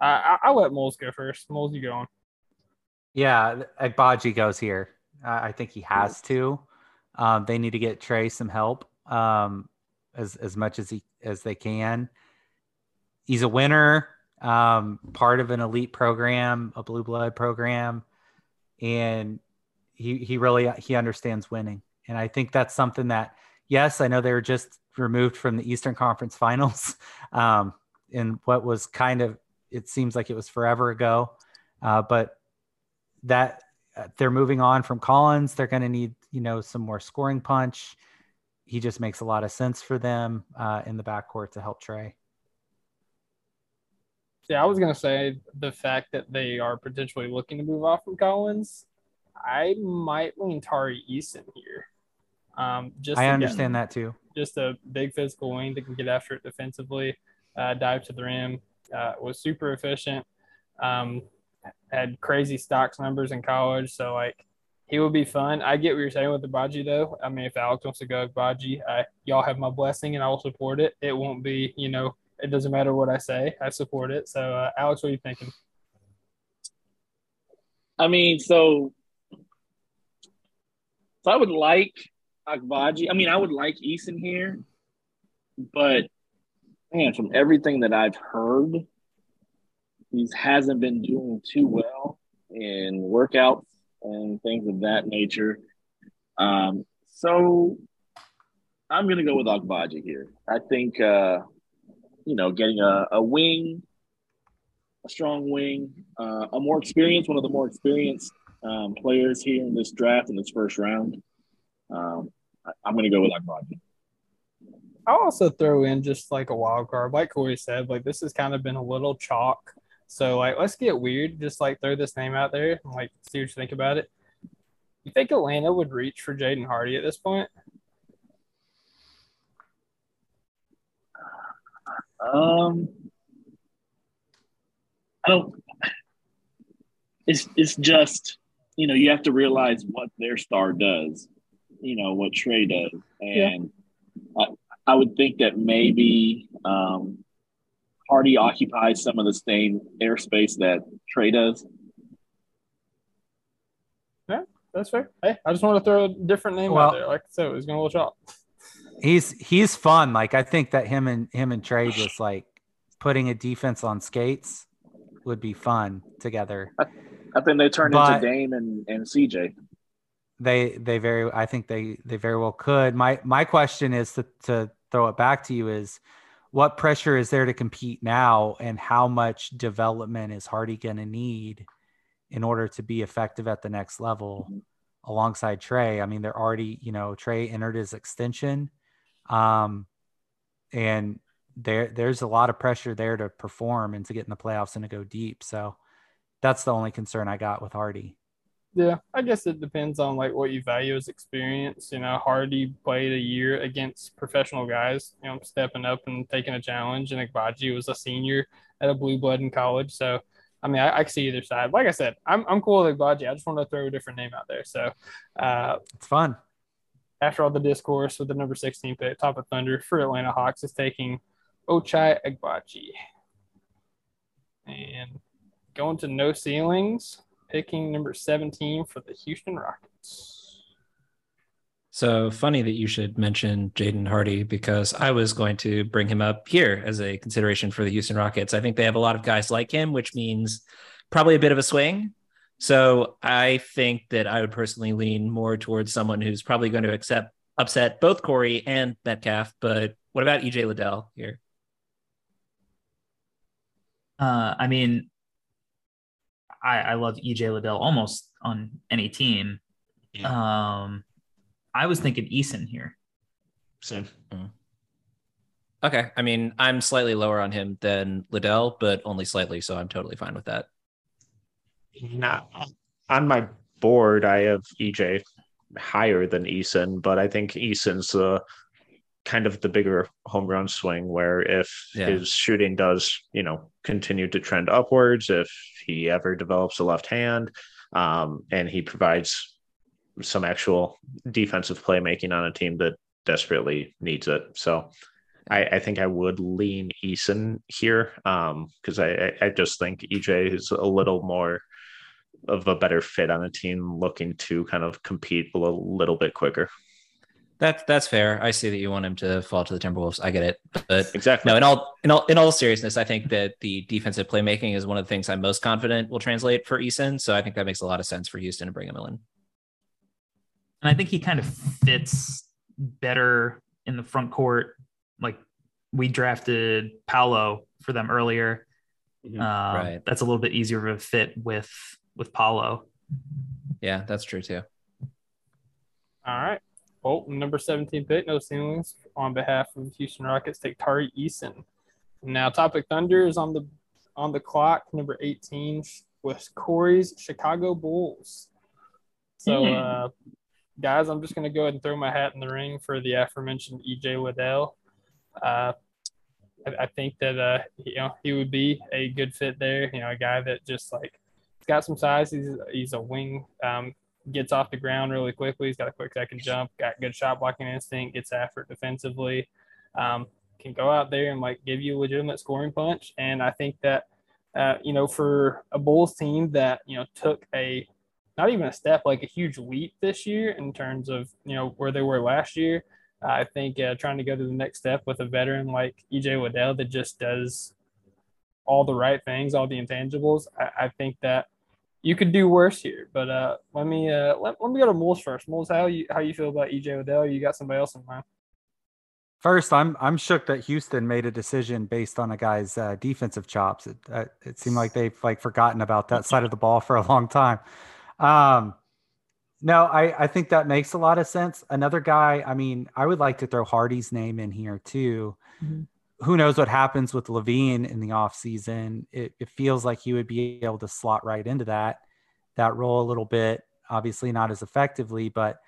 I'll let Moles go first. Moles, you go on. Yeah, Agbaji goes here. I think he has to. They need to get Trey some help as much as they can. He's a winner, part of an elite program, a blue blood program, and he really understands winning. And I think that's something that, yes, I know they were just removed from the Eastern Conference Finals, in what was kind of, it seems like it was forever ago, but that they're moving on from Collins. They're going to need, some more scoring punch. He just makes a lot of sense for them in the backcourt to help Trey. Yeah, I was going to say the fact that they are potentially looking to move off from Collins, I might lean Tari Eason here. I understand that too. Just a big physical wing that can get after it defensively, dive to the rim, was super efficient, had crazy stocks numbers in college. So, he would be fun. I get what you're saying with Agbaji, though. I mean, if Alex wants to go Agbaji, y'all have my blessing, and I will support it. It won't be, it doesn't matter what I say. I support it. So, Alex, what are you thinking? I mean, so I would like Agbaji. I mean, I would like Eason here. But, man, from everything that I've heard, he hasn't been doing too well in workouts and things of that nature. So I'm going to go with Agbaji here. I think, getting a wing, a strong wing, one of the more experienced players here in this draft, in this first round, I'm going to go with Agbaji. I'll also throw in just a wild card. Like Corey said, this has kind of been a little chalk. So, let's get weird. Just, throw this name out there and, see what you think about it. You think Atlanta would reach for Jaden Hardy at this point? I don't – it's just, you have to realize what their star does, what Trey does. And yeah. I would think that maybe Hardy occupies some of the same airspace that Trey does. Yeah, that's fair. Hey, I just want to throw a different name out there. Like I said, it was going to look up. He's fun. I think that him and Trey just putting a defense on skates would be fun together. I think they turned into Dame and CJ. I think they very well could. My question is to throw it back to you is, what pressure is there to compete now, and how much development is Hardy going to need in order to be effective at the next level alongside Trey? I mean, they're already, Trey entered his extension, and there's a lot of pressure there to perform and to get in the playoffs and to go deep. So that's the only concern I got with Hardy. Yeah, I guess it depends on what you value as experience. Hardy played a year against professional guys, stepping up and taking a challenge. And Agbaji was a senior at a blue blood in college. So, I mean, I see either side. Like I said, I'm cool with Agbaji. I just want to throw a different name out there. So, it's fun. After all the discourse with the number 16 pick, Top of Thunder for Atlanta Hawks is taking Ochai Agbaji. And going to No Ceilings, picking number 17 for the Houston Rockets. So funny that you should mention Jaden Hardy, because I was going to bring him up here as a consideration for the Houston Rockets. I think they have a lot of guys like him, which means probably a bit of a swing. So I think that I would personally lean more towards someone who's probably going to upset both Corey and Metcalf. But what about EJ Liddell here? I mean, I love EJ Liddell almost on any team. Yeah. I was thinking Eason here. Same. Okay. I mean, I'm slightly lower on him than Liddell, but only slightly. So I'm totally fine with that. Not on my board. I have EJ higher than Eason, but I think Eason's kind of the bigger homegrown swing, where if his shooting does, continue to trend upwards, if he ever develops a left hand, and he provides some actual defensive playmaking on a team that desperately needs it. So I think I would lean Eason here, because I just think EJ is a little more of a better fit on a team looking to kind of compete a little bit quicker. That's fair. I see that you want him to fall to the Timberwolves. I get it. But exactly. No, in all seriousness, I think that the defensive playmaking is one of the things I'm most confident will translate for Eason. So I think that makes a lot of sense for Houston to bring him in. And I think he kind of fits better in the front court. Like, we drafted Paolo for them earlier. Right. That's a little bit easier of a fit with Paolo. Yeah, that's true too. All right. Well, number 17 pick, No Ceilings, on behalf of Houston Rockets, take Tari Eason. Now, Topic Thunder is on the clock. Number 18 was Corey's Chicago Bulls. So, guys, I'm just going to go ahead and throw my hat in the ring for the aforementioned EJ Liddell. I think that he would be a good fit there. A guy that just he's got some size. He's a wing, gets off the ground really quickly. He's got a quick second jump, got good shot blocking instinct, gets after it defensively, can go out there and give you a legitimate scoring punch. And I think that, for a Bulls team that, took a, not even a step, a huge leap this year in terms of, where they were last year. I think trying to go to the next step with a veteran like EJ Liddell that just does all the right things, all the intangibles, I think that you could do worse here. But let me go to Moles first. Moles, how you feel about EJ Liddell? You got somebody else in mind? First, I'm shook that Houston made a decision based on a guy's defensive chops. It seemed like they've forgotten about that side of the ball for a long time. No, I think that makes a lot of sense. Another guy, I mean, I would like to throw Hardy's name in here too. Mm-hmm. Who knows what happens with Levine in the off season. It feels like he would be able to slot right into that role a little bit, obviously not as effectively, but,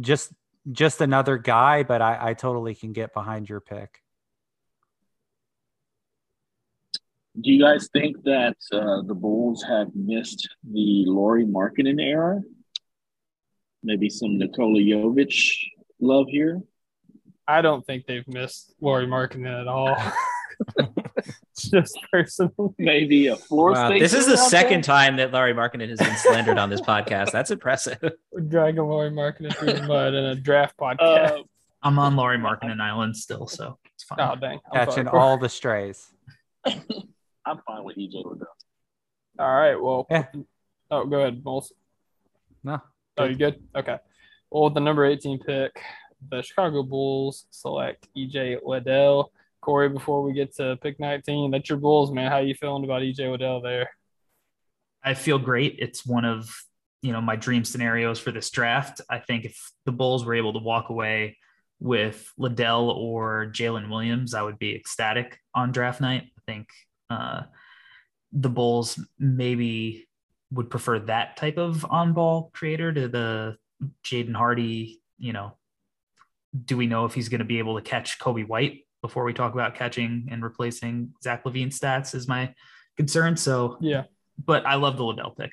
just another guy, but I totally can get behind your pick. Do you guys think that the Bulls have missed the Lauri Markkanen era? Maybe some Nikola Jović love here? I don't think they've missed Lauri Markkanen at all. Just personally. Maybe a floor state. This is the second time that Lauri Markkanen has been slandered on this podcast. That's impressive. We're dragging Lauri Markkanen through the mud in a draft podcast. I'm on Lauri Markkanen Island still, so it's fine. Oh, dang. Catching all the strays. I'm fine with EJ Liddell. All right. Well, Oh, go ahead, Moles. No. Oh, you good? Okay. Well, with the number 18 pick, the Chicago Bulls select EJ Liddell. Corey, before we get to pick 19, that's your Bulls, man. How you feeling about EJ Liddell there? I feel great. It's one of, my dream scenarios for this draft. I think if the Bulls were able to walk away with Liddell or Jalen Williams, I would be ecstatic on draft night. I think the Bulls maybe would prefer that type of on-ball creator to the Jaden Hardy. Do we know if he's going to be able to catch Kobe White before we talk about catching and replacing Zach LaVine's stats is my concern. So, yeah, but I love the Liddell pick.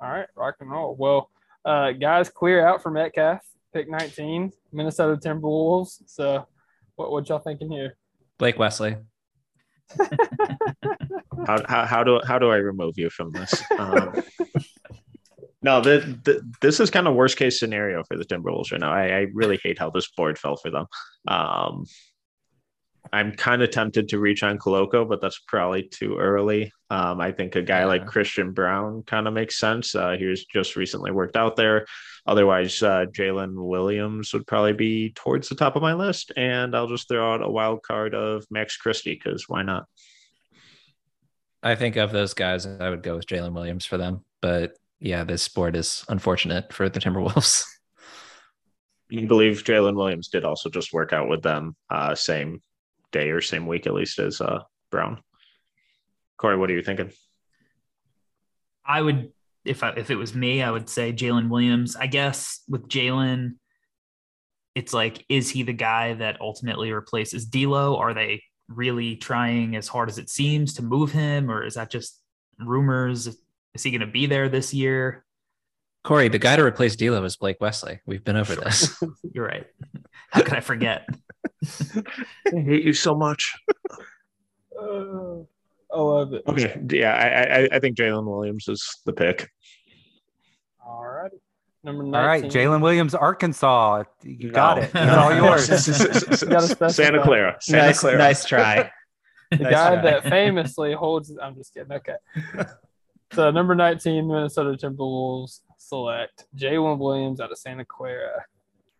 All right, rock and roll. Well, guys, clear out for Metcalf. Pick 19, Minnesota Timberwolves. So what y'all thinking here? Blake Wesley. how do I remove you from this? No, this is kind of worst case scenario for the Timberwolves right now. I really hate how this board fell for them. I'm kind of tempted to reach on Koloko, but that's probably too early. I think a guy like Christian Brown kind of makes sense. He was just recently worked out there. Otherwise, Jalen Williams would probably be towards the top of my list. And I'll just throw out a wild card of Max Christie, because why not? I think of those guys, I would go with Jalen Williams for them. But yeah, this sport is unfortunate for the Timberwolves. You believe Jalen Williams did also just work out with them, same day or same week at least as Brown. Corey, what are you thinking? I would, if it was me, I would say Jalen Williams. I guess with Jalen, it's like, is he the guy that ultimately replaces D'Lo? Are they really trying as hard as it seems to move him, or is that just rumors? Is he going to be there this year? Corey, the guy to replace D'Lo is Blake Wesley. We've been over this. You're right. How could I forget? I hate you so much. I love it. Okay, yeah, I think Jalen Williams is the pick. All right, number 19. All right, Jalen Williams, Arkansas. You got it. It's all yours. You got Santa Clara. Santa Clara. Nice try. The guy that famously holds. I'm just kidding. Okay. So number 19, Minnesota Timberwolves select Jalen Williams out of Santa Clara.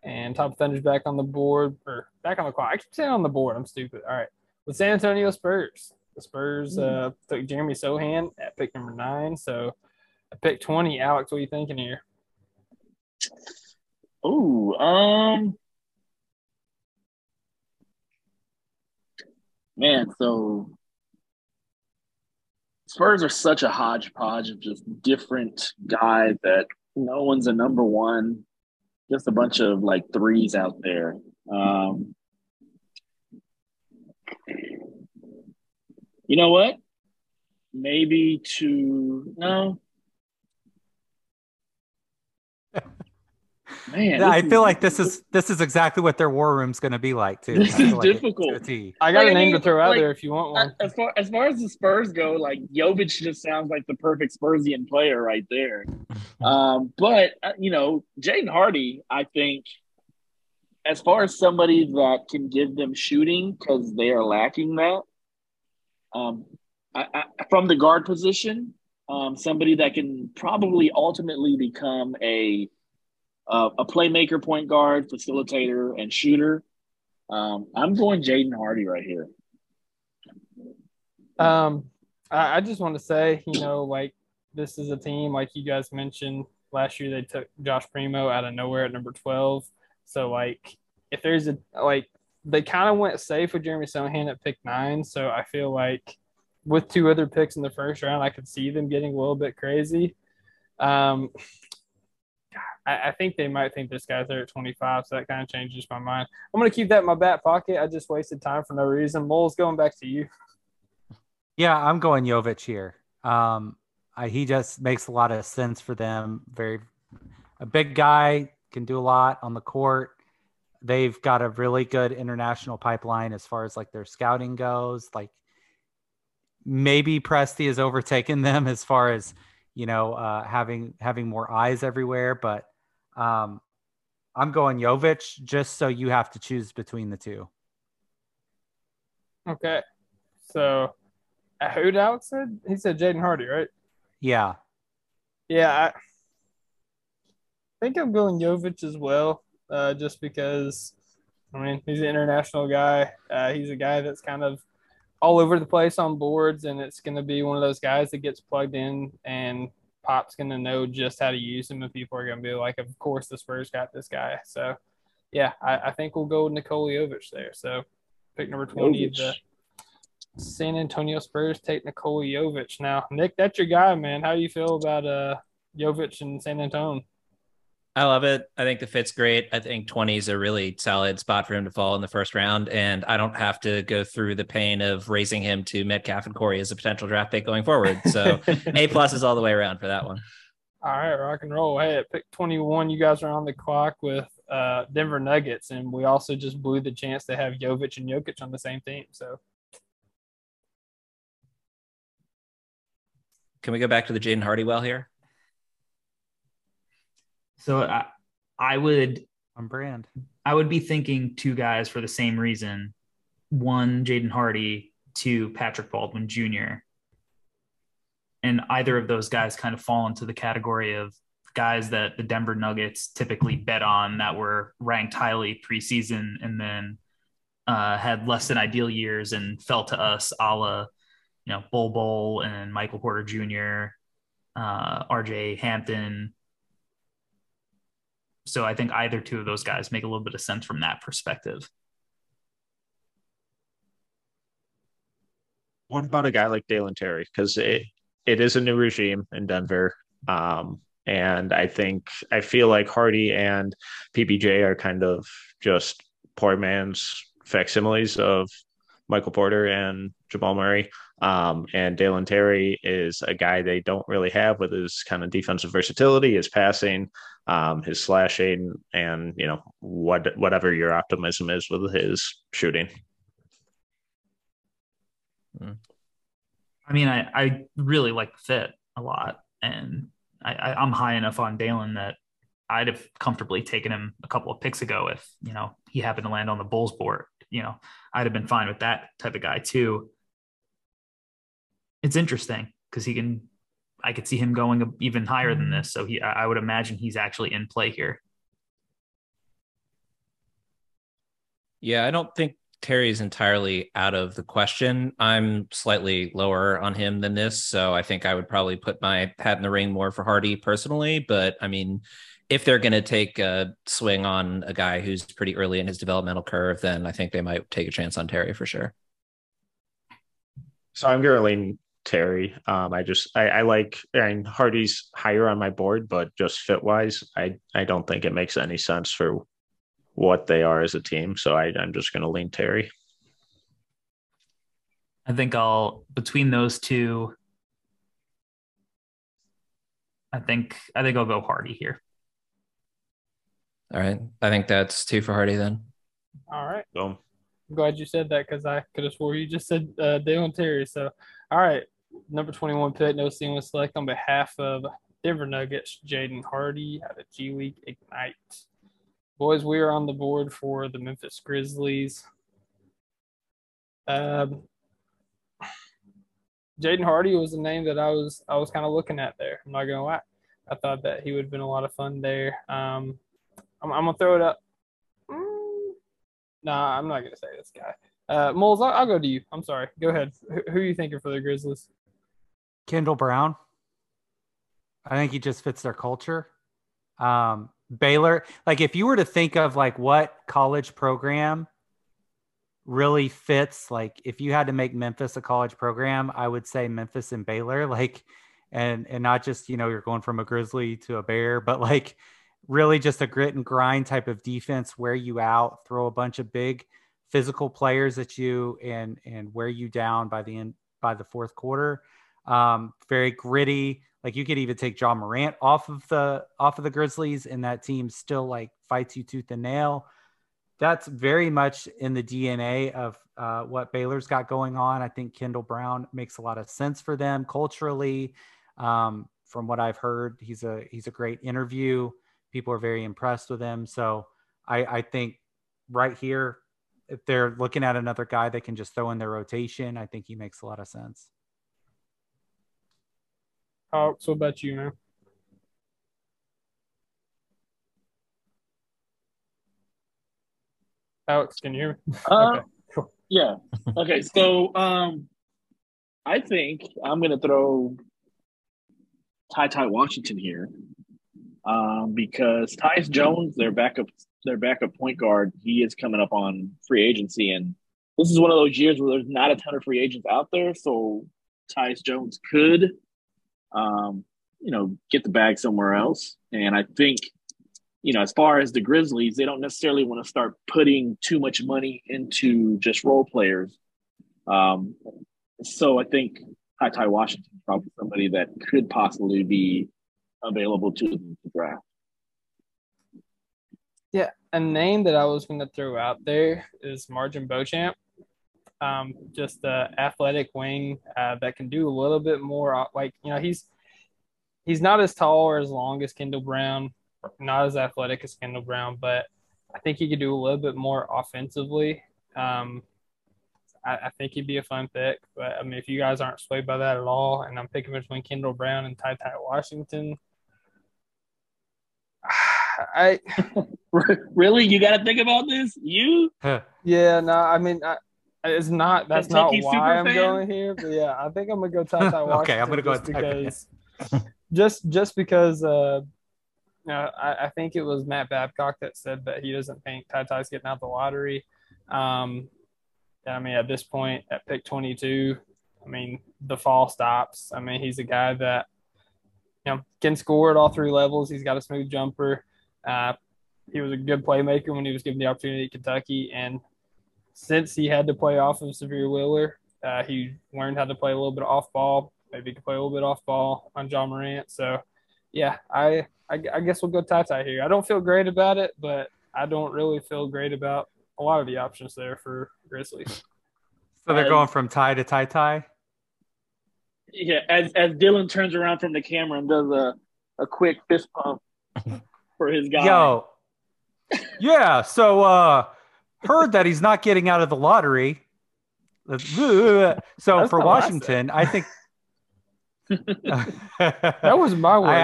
And Top Thunder's back on the board, or back on the clock. I keep saying on the board. I'm stupid. All right. With San Antonio Spurs. The Spurs took Jeremy Sochan at pick number 9. So at pick 20, Alex, what are you thinking here? Ooh, man, so Spurs are such a hodgepodge of just different guys that no one's a number one. Just a bunch of like threes out there. You know what? Maybe to no. Man, I feel like this is exactly what their war room's going to be like too. This is difficult. I got a name to throw out there if you want one. As far as the Spurs go, like Jović just sounds like the perfect Spursian player right there. But you know, Jaden Hardy, I think, as far as somebody that can give them shooting because they are lacking that, from the guard position, somebody that can probably ultimately become a playmaker, point guard, facilitator, and shooter. I'm going Jaden Hardy right here. I just want to say, you know, like this is a team, like you guys mentioned last year, they took Josh Primo out of nowhere at number 12. So, like, if there's a – like, they kind of went safe with Jeremy Sochan at pick 9. So, I feel like with two other picks in the first round, I could see them getting a little bit crazy. I think they might think this guy's there at 25, so that kind of changes my mind. I'm going to keep that in my back pocket. I just wasted time for no reason. Moles, going back to you. Yeah, I'm going Jović here. He just makes a lot of sense for them. A big guy, can do a lot on the court. They've got a really good international pipeline as far as, like, their scouting goes. Like, maybe Presti has overtaken them as far as – you know, having more eyes everywhere, but I'm going Jović just so you have to choose between the two. Okay. So who'd Alex said? He said Jaden Hardy, right? Yeah. Yeah. I think I'm going Jović as well, just because, I mean, he's an international guy. He's a guy that's kind of all over the place on boards, and it's going to be one of those guys that gets plugged in, and Pop's going to know just how to use him, and people are going to be like, of course the Spurs got this guy. So, yeah, I think we'll go with Nikola Jović there. So, pick number 20, the San Antonio Spurs take Nikola Jović. Now, Nick, that's your guy, man. How do you feel about Jović and San Antonio? I love it. I think the fit's great. I think 20 is a really solid spot for him to fall in the first round. And I don't have to go through the pain of raising him to Metcalf and Corey as a potential draft pick going forward. So A+ is all the way around for that one. All right, rock and roll. Hey, at pick 21, you guys are on the clock with Denver Nuggets. And we also just blew the chance to have Jović and Jokic on the same team. So can we go back to the Jaden Hardy well here? So I would on brand. I would be thinking two guys for the same reason. One, Jaden Hardy. Two, Patrick Baldwin Jr. And either of those guys kind of fall into the category of guys that the Denver Nuggets typically bet on that were ranked highly preseason and then had less than ideal years and fell to us, a la, you know, Bol Bol and Michael Porter Jr., RJ Hampton. So I think either two of those guys make a little bit of sense from that perspective. What about a guy like Dalen Terry? Because it is a new regime in Denver. And I feel like Hardy and PBJ are kind of just poor man's facsimiles of Michael Porter and Jamal Murray. And Dalen Terry is a guy they don't really have with his kind of defensive versatility, his passing, his slashing, and, you know, whatever your optimism is with his shooting. I mean, I really like the fit a lot, and I'm high enough on Dalen that I'd have comfortably taken him a couple of picks ago if, you know, he happened to land on the Bulls board. You know, I'd have been fine with that type of guy too. It's interesting because I could see him going even higher than this. So I would imagine he's actually in play here. Yeah, I don't think Terry's entirely out of the question. I'm slightly lower on him than this, so I think I would probably put my hat in the ring more for Hardy personally. But I mean, if they're going to take a swing on a guy who's pretty early in his developmental curve, then I think they might take a chance on Terry for sure. So I'm going to lean Terry. I like, and Hardy's higher on my board, but just fit wise, I don't think it makes any sense for what they are as a team. So I'm just going to lean Terry. I think between those two, I think I'll go Hardy here. All right. I think that's two for Hardy then. All right. Boom. I'm glad you said that because I could have swore you just said Dalen Terry. So, all right. Number 21 pick, No Ceilings Select, on behalf of Denver Nuggets, Jaden Hardy out of G League Ignite. Boys, we are on the board for the Memphis Grizzlies. Jaden Hardy was the name that I was kind of looking at there. I'm not going to lie. I thought that he would have been a lot of fun there. I'm going to throw it up. I'm not going to say this guy. Moles, I'll go to you. I'm sorry. Go ahead. Who are you thinking for the Grizzlies? Kendall Brown. I think he just fits their culture. Baylor. Like, if you were to think of, like, what college program really fits, like, if you had to make Memphis a college program, I would say Memphis and Baylor. Like, and not just, you know, you're going from a Grizzly to a Bear, but, like, really just a grit and grind type of defense, wear you out, throw a bunch of big physical players at you and wear you down by the fourth quarter. Very gritty. Like, you could even take John Morant off of the Grizzlies, and that team still, like, fights you tooth and nail. That's very much in the DNA of what Baylor's got going on. I think Kendall Brown makes a lot of sense for them culturally. From what I've heard, he's a great interview. People are very impressed with him. So I think right here, if they're looking at another guy they can just throw in their rotation, I think he makes a lot of sense. Hawks, what about you, man? Alex, can you hear me? Okay, cool. Yeah. Okay, so I think I'm going to throw Ty Washington here because Tyus Jones, their backup point guard, he is coming up on free agency, and this is one of those years where there's not a ton of free agents out there, so Tyus Jones could – you know, get the bag somewhere else. And I think, you know, as far as the Grizzlies, they don't necessarily want to start putting too much money into just role players. So I think Ty Washington is probably somebody that could possibly be available to the draft. Yeah, a name that I was going to throw out there is Marjan Beauchamp. Just the athletic wing that can do a little bit more. Like, you know, he's not as tall or as long as Kendall Brown. not as athletic as Kendall Brown, but I think he could do a little bit more offensively. I think he'd be a fun pick. But, I mean, if you guys aren't swayed by that at all, and I'm picking between Kendall Brown and Ty Washington, I really? You got to think about this? You? Yeah, no, I mean, it's not – that's Kentucky not why I'm going here. But, yeah, I think I'm going to go Ty Washington. Okay, I'm going to go because just because I think it was Matt Babcock that said that he doesn't think Ty's getting out the lottery. I mean, at this point, at pick 22, I mean, the fall stops. I mean, he's a guy that, you know, can score at all three levels. He's got a smooth jumper. He was a good playmaker when he was given the opportunity at Kentucky. And since he had to play off of Severe Wheeler, he learned how to play a little bit off ball. Maybe he could play a little bit off ball on John Morant. So, yeah, I guess we'll go Ty here. I don't feel great about it, but I don't really feel great about a lot of the options there for Grizzlies. So they're going from Ty to Ty? Yeah, as Dylan turns around from the camera and does a quick fist pump for his guy. Yo. Yeah, so heard that he's not getting out of the lottery. So that's for Washington, I think that was my word. I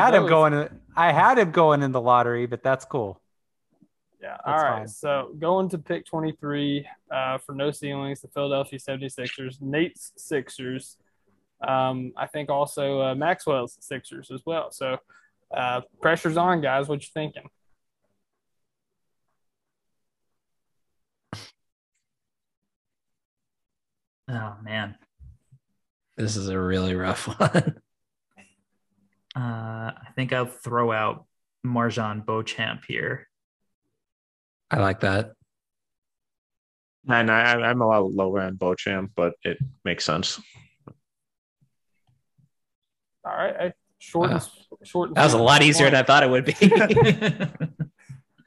had him going in the lottery, but that's cool. Yeah, all right. Fine. So going to pick 23 for No Ceilings, the Philadelphia 76ers, Nate's Sixers. I think also Maxwell's Sixers as well. So pressure's on, guys. What you thinking? Oh, man. This is a really rough one. I think I'll throw out Marjon Beauchamp here. I like that. And I'm a lot lower on Beauchamp, but it makes sense. All right. Short and that was a lot easier than I thought it would be.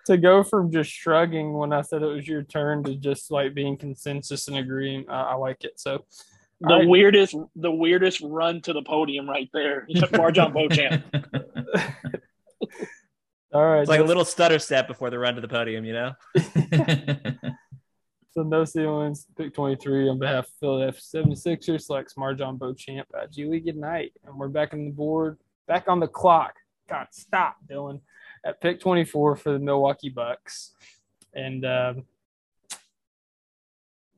To go from just shrugging when I said it was your turn to just like being consensus and agreeing, I like it. So the weirdest run to the podium right there. Marjon Beauchamp. All right, it's like a little stutter step before the run to the podium, you know? So No Ceilings, pick 23 on behalf of Philadelphia 76ers, selects Marjon Beauchamp at G League Ignite. And we're back on the board, back on the clock. God, stop, Dylan. At pick 24 for the Milwaukee Bucks. And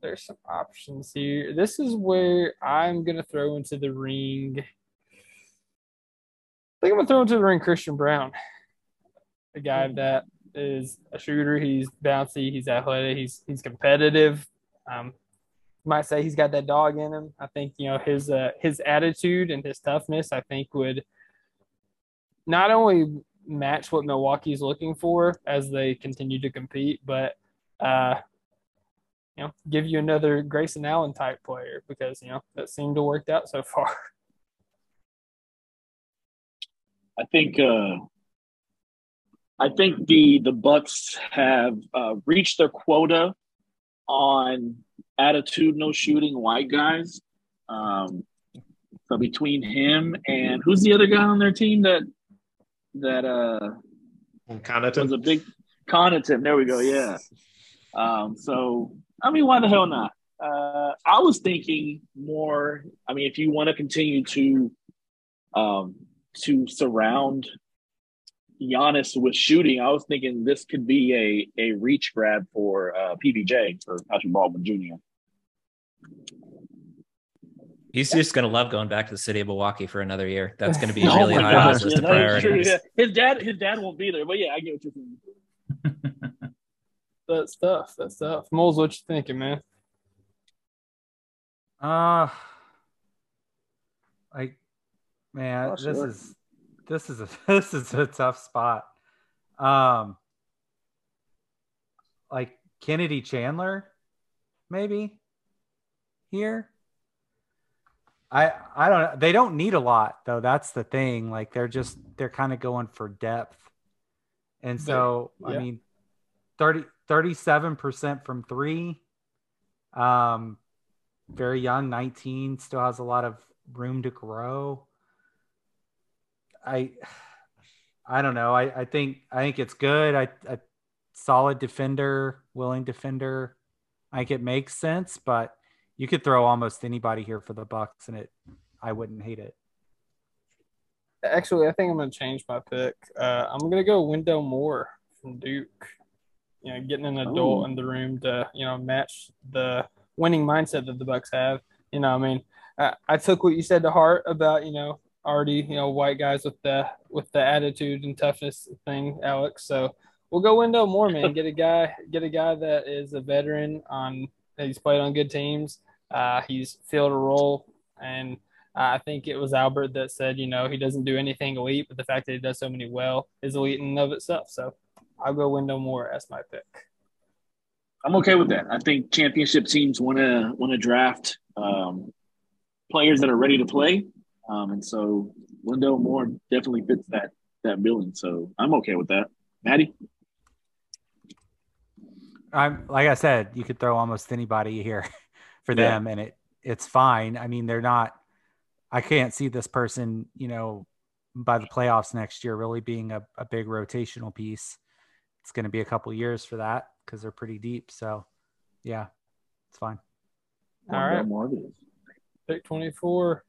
there's some options here. This is where I'm going to throw into the ring. I think I'm going to throw into the ring Christian Brown. A guy that is a shooter. He's bouncy. He's athletic. He's competitive. Might say he's got that dog in him. I think, you know, his attitude and his toughness, I think, would not only match what Milwaukee's looking for as they continue to compete, but you know, give you another Grayson Allen type player because, you know, that seemed to worked out so far. I think the Bucks have reached their quota on attitudinal shooting white guys. So between him and who's the other guy on their team that Connaughton was a big Connaughton. There we go. Yeah. So I mean, why the hell not? I was thinking more. I mean, if you want to continue to surround Giannis was shooting, I was thinking this could be a reach grab for PBJ, for Patrick Baldwin Jr. He's just going to love going back to the city of Milwaukee for another year. That's going to be really high on his list of priorities. Yeah. His dad won't be there, but yeah, I get what you're thinking. That's tough. Moles, what you thinking, man? This is a tough spot. Like Kennedy Chandler, maybe here. I don't know. They don't need a lot though. That's the thing. Like they're kind of going for depth. And so, yeah. I mean, 37% from three, very young, 19, still has a lot of room to grow. I I don't know. I think it's good. I solid defender, willing defender. I think it makes sense, but you could throw almost anybody here for the Bucks, and I wouldn't hate it. Actually, I think I'm going to change my pick. I'm going to go Wendell Moore from Duke. You know, getting an adult in the room to, you know, match the winning mindset that the Bucks have. You know, I mean, I took what you said to heart about, you know, already, you know, white guys with the attitude and toughness thing, Alex. So we'll go Wendell Moore, man. Get a guy that is a veteran he's played on good teams. He's filled a role, and I think it was Albert that said, you know, he doesn't do anything elite, but the fact that he does so many well is elite in and of itself. So I'll go Wendell Moore as my pick. I'm okay with that. I think championship teams want to draft players that are ready to play, and so Wendell Moore definitely fits that billing. So I'm okay with that. Maddie? Like I said, you could throw almost anybody here for them, and it's fine. I mean, they're not – I can't see this person, you know, by the playoffs next year really being a big rotational piece. It's going to be a couple years for that because they're pretty deep. So, yeah, it's fine. All right. Pick 24,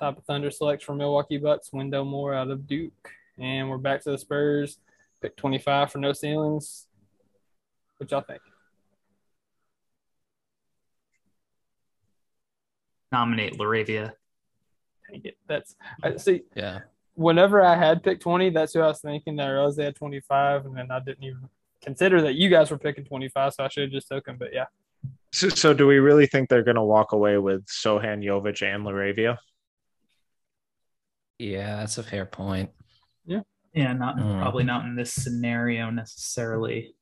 Top of Thunder selects for Milwaukee Bucks, Wendell Moore out of Duke. And we're back to the Spurs. Pick 25 for No Ceilings. What y'all think? Nominate LaRavia. Dang it. Yeah. Whenever I had pick 20, that's who I was thinking. That I realized they had 25, and then I didn't even consider that you guys were picking 25, so I should have just took them, but yeah. So do we really think they're going to walk away with Sochan, Jović, and LaRavia? Yeah, that's a fair point. Yeah. Yeah, probably not in this scenario necessarily.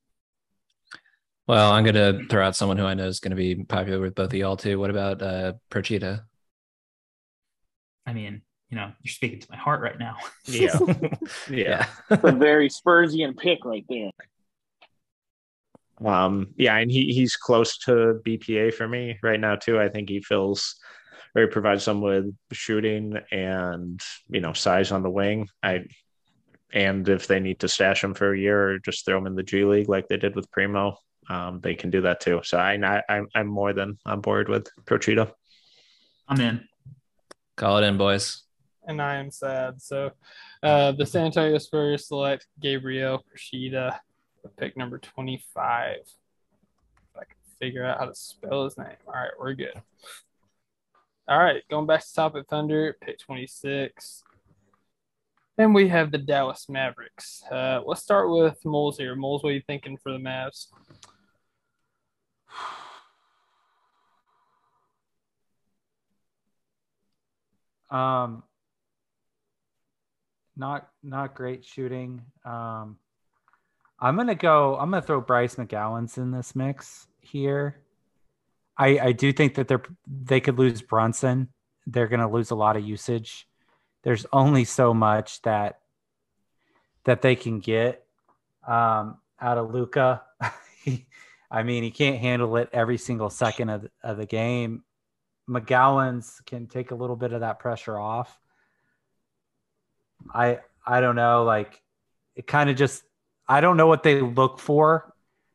Well, I'm going to throw out someone who I know is going to be popular with both of y'all too. What about Prochyta? I mean, you know, you're speaking to my heart right now. Yeah. Yeah. It's a very Spursian pick right there. Yeah, and he's close to BPA for me right now too. I think he provides them with shooting and, you know, size on the wing. And if they need to stash him for a year or just throw him in the G League like they did with Primo, they can do that too. So I'm more than on board with Prochyta. I'm in. Call it in, boys. And I am sad. So the San Antonio Spurs select Gabriel Prochyta with pick number 25. If I can figure out how to spell his name. All right, we're good. All right, going back to Top of Thunder, pick 26. And we have the Dallas Mavericks. Let's start with Moles here. Moles, what are you thinking for the Mavs? Not great shooting. I'm gonna throw Bryce McGowan's in this mix here. I do think that they could lose Brunson. They're gonna lose a lot of usage. There's only so much that they can get out of Luka. I mean, he can't handle it every single second of the game. McGowan's can take a little bit of that pressure off. I don't know. Like, it kind of just – I don't know what they look for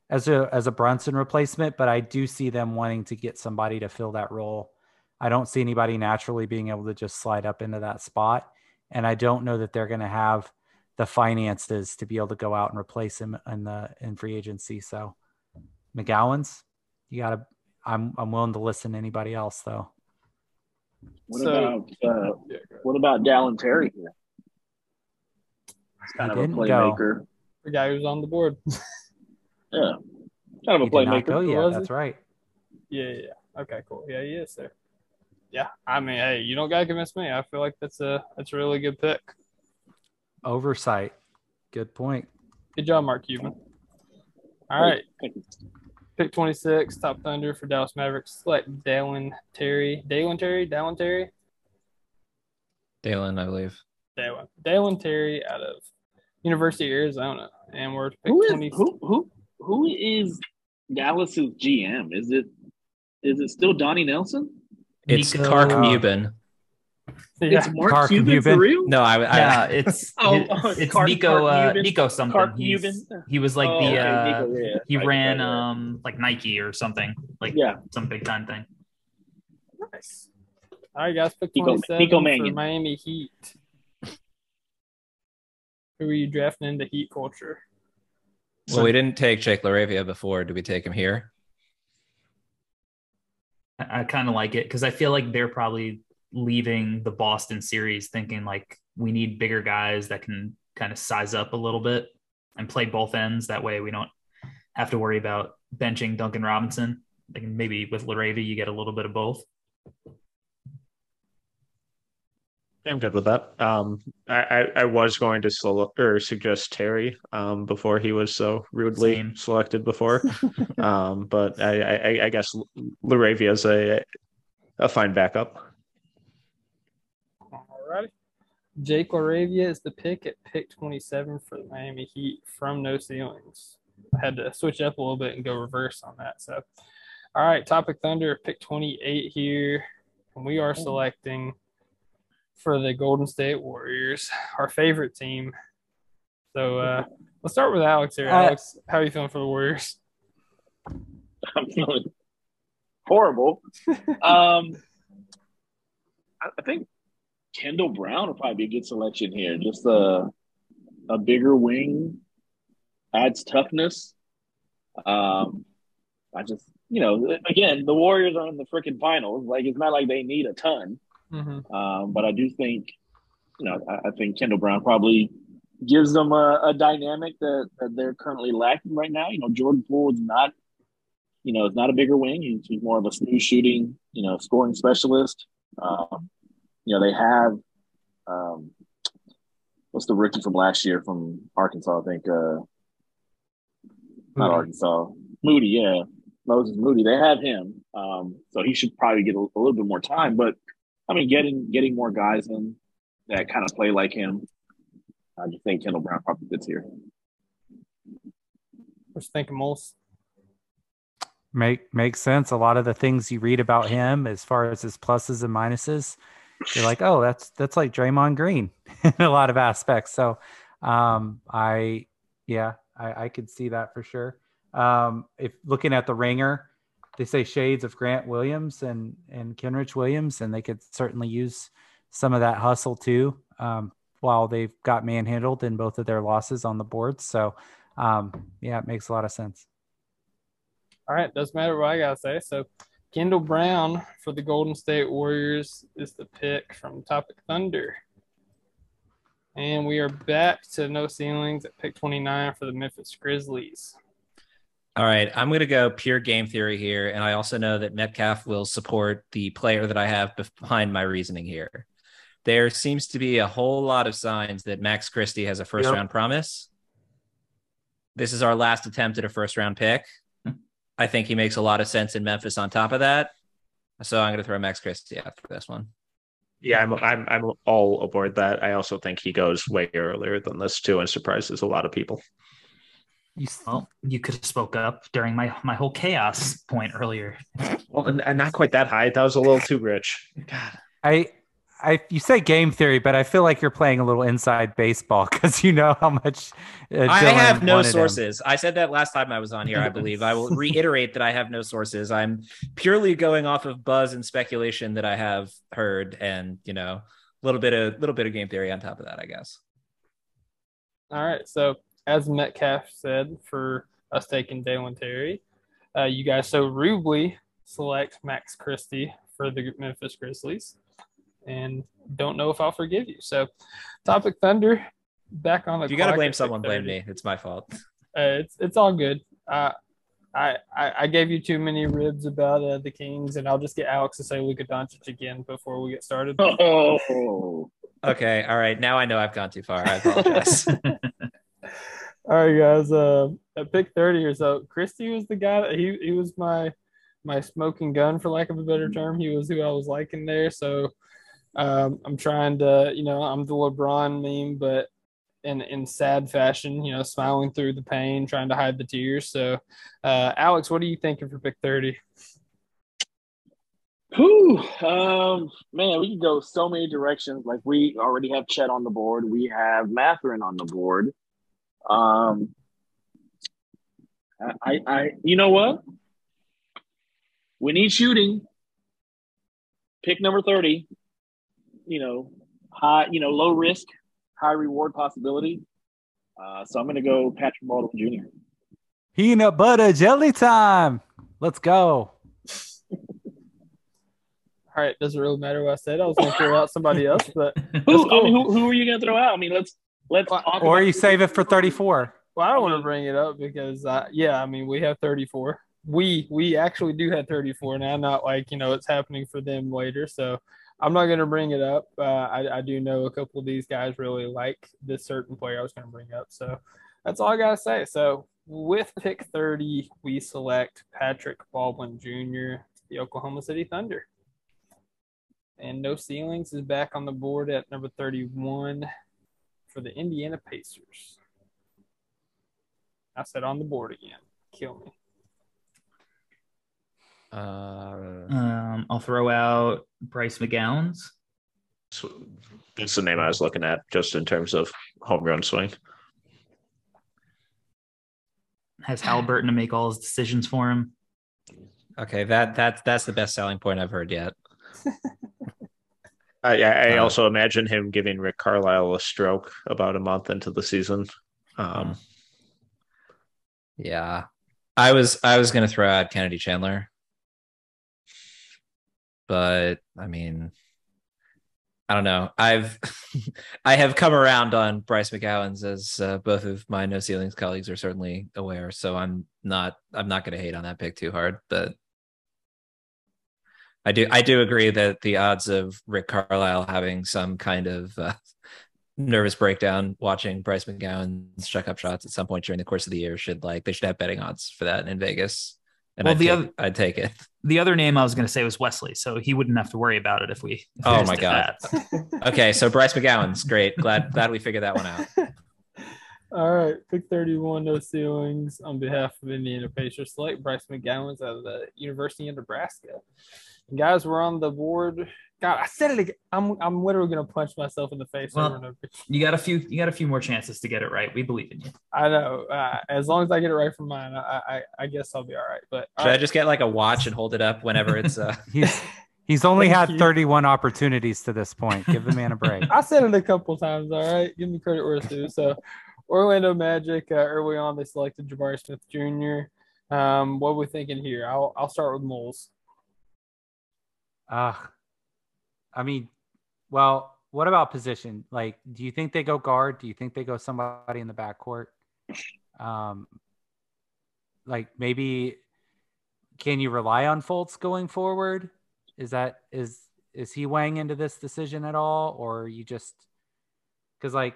as a Brunson replacement, but I do see them wanting to get somebody to fill that role. I don't see anybody naturally being able to just slide up into that spot. And I don't know that they're going to have the finances to be able to go out and replace him in free agency. So McGowan's, I'm willing to listen to anybody else though. What about Dalen Terry here? He's kind of a playmaker. The guy who's on the board. Yeah. Kind of a playmaker. Oh yeah, that's right. Yeah. Okay, cool. Yeah, he is there. Yeah, I mean, hey, you don't gotta convince me. I feel like that's a really good pick. Oversight, good point. Good job, Mark Cuban. All right, pick 26, Top Thunder for Dallas Mavericks. Select Dalen Terry, I believe. Dalen Terry out of University of Arizona, and we're pick 26. Who is Dallas's GM? Is it still Donnie Nelson? It's Kark Muben. It's Mark Cuban for real? No, I it's it's Nico something. He was like he ran like Nike or something, like some big time thing. Nice. All right, guys, pick 27 for Miami Heat. Who are you drafting into Heat culture? Well, we didn't take Jake LaRavia before. Did we take him here? I kind of like it because I feel like they're probably leaving the Boston series thinking like we need bigger guys that can kind of size up a little bit and play both ends. That way we don't have to worry about benching Duncan Robinson. Like maybe with LaRavia, you get a little bit of both. I'm good with that. I was going to suggest Terry before he was so rudely selected before. But I guess LaRavia is a fine backup. All righty. Jake LaRavia is the pick at pick 27 for the Miami Heat from No Ceilings. I had to switch up a little bit and go reverse on that. So, all right, Topic Thunder, pick 28 here. And we are selecting for the Golden State Warriors, our favorite team. So let's start with Alex here. Alex, how are you feeling for the Warriors? I'm feeling horrible. I think Kendall Brown will probably be a good selection here. Just a bigger wing adds toughness. I just, again, the Warriors are in the freaking finals. Like, it's not like they need a ton. Mm-hmm. But I do think, I think Kendall Brown probably gives them a dynamic that they're currently lacking right now. Jordan Poole's not, is not a bigger wing. He's more of a smooth shooting, scoring specialist. They have, what's the rookie from last year from Arkansas? I think, not Arkansas, Moody. Yeah. Moses Moody. They have him. So he should probably get a little bit more time, but I mean, getting more guys in that kind of play like him. I just think Kendall Brown probably fits here. What you thinking, Moles? Makes sense. A lot of the things you read about him, as far as his pluses and minuses, you're like, oh, that's like Draymond Green in a lot of aspects. So, I could see that for sure. If looking at the Ringer. They say shades of Grant Williams and Kenrich Williams, and they could certainly use some of that hustle too, while they've got manhandled in both of their losses on the board. So, it makes a lot of sense. All right, doesn't matter what I got to say. So Kendall Brown for the Golden State Warriors is the pick from Topic Thunder. And we are back to No Ceilings at pick 29 for the Memphis Grizzlies. All right, I'm going to go pure game theory here, and I also know that Metcalf will support the player that I have behind my reasoning here. There seems to be a whole lot of signs that Max Christie has a first-round promise. This is our last attempt at a first-round pick. I think he makes a lot of sense in Memphis on top of that, so I'm going to throw Max Christie out for this one. Yeah, I'm all aboard that. I also think he goes way earlier than this, too, and surprises a lot of people. You could have spoke up during my whole chaos point earlier. Well, and not quite that high. That was a little too rich. God, you say game theory, but I feel like you're playing a little inside baseball because you know how much. I have no sources. Him. I said that last time I was on here. I believe I will reiterate that I have no sources. I'm purely going off of buzz and speculation that I have heard, and a little bit of game theory on top of that, I guess. All right, so. As Metcalf said, for us taking Dalen Terry, you guys so rudely select Max Christie for the Memphis Grizzlies, and don't know if I'll forgive you. So, Topic Thunder, back on the. If you got to blame someone. Blame me. It's my fault. It's all good. I gave you too many ribs about the Kings, and I'll just get Alex to say Luka Doncic again before we get started. Oh. Okay. All right. Now I know I've gone too far. I apologize. All right, guys. At pick 30 or so, Christie was the guy that he was my smoking gun, for lack of a better term. He was who I was liking there. So I'm trying to, I'm the LeBron meme, but in sad fashion, smiling through the pain, trying to hide the tears. So, Alex, what are you thinking for pick 30? Whew, man, we can go so many directions. Like, we already have Chet on the board. We have Mathurin on the board. I you know what? We need shooting. Pick number 30. You know, high, you know, low risk, high reward possibility. So I'm going to go Patrick Baldwin Jr. Peanut butter jelly time. Let's go. All right, doesn't really matter what I said. I was going to throw out somebody else, but who are you going to throw out? I mean, let's. Or you save it for 34. Well, I don't want to bring it up because, I mean, we have 34. We actually do have 34 now. Not like, you know, it's happening for them later. So I'm not going to bring it up. I do know a couple of these guys really like this certain player I was going to bring up. So that's all I got to say. So with pick 30, we select Patrick Baldwin Jr., the Oklahoma City Thunder. And No Ceilings is back on the board at number 31 for the Indiana Pacers. I said on the board again. Kill me. I'll throw out Bryce McGowan. That's the name I was looking at, just in terms of homegrown swing. Has Haliburton to make all his decisions for him. Okay, that's the best selling point I've heard yet. I also imagine him giving Rick Carlisle a stroke about a month into the season. Yeah, I was going to throw out Kennedy Chandler, but I mean, I don't know. I have come around on Bryce McGowan's, as both of my No Ceilings colleagues are certainly aware. So I'm not going to hate on that pick too hard, but I do agree that the odds of Rick Carlisle having some kind of nervous breakdown watching Bryce McGowan's checkup shots at some point during the course of the year should have betting odds for that in Vegas. And well, I'd take it. The other name I was going to say was Wesley, so he wouldn't have to worry about it if we. Oh my God. Okay, so Bryce McGowan's great. Glad we figured that one out. All right, pick 31, No Ceilings on behalf of Indiana Pacers. Select Bryce McGowan's out of the University of Nebraska. And guys, we're on the board. God, I said it again. I'm literally gonna punch myself in the face over and over. You got a few more chances to get it right. We believe in you. I know. As long as I get it right from mine, I guess I'll be all right. But should I just get like a watch and hold it up whenever it's? He's only had 31 opportunities to this point. Give the man a break. I said it a couple times. All right, give me credit where it's due. So, Orlando Magic early on they selected Jabari Smith Jr. What are we thinking here? I'll start with Moles. I mean, well, what about position? Like, do you think they go guard? Do you think they go somebody in the backcourt? Like, maybe can you rely on Fultz going forward? Is he weighing into this decision at all? Or you just – because, like,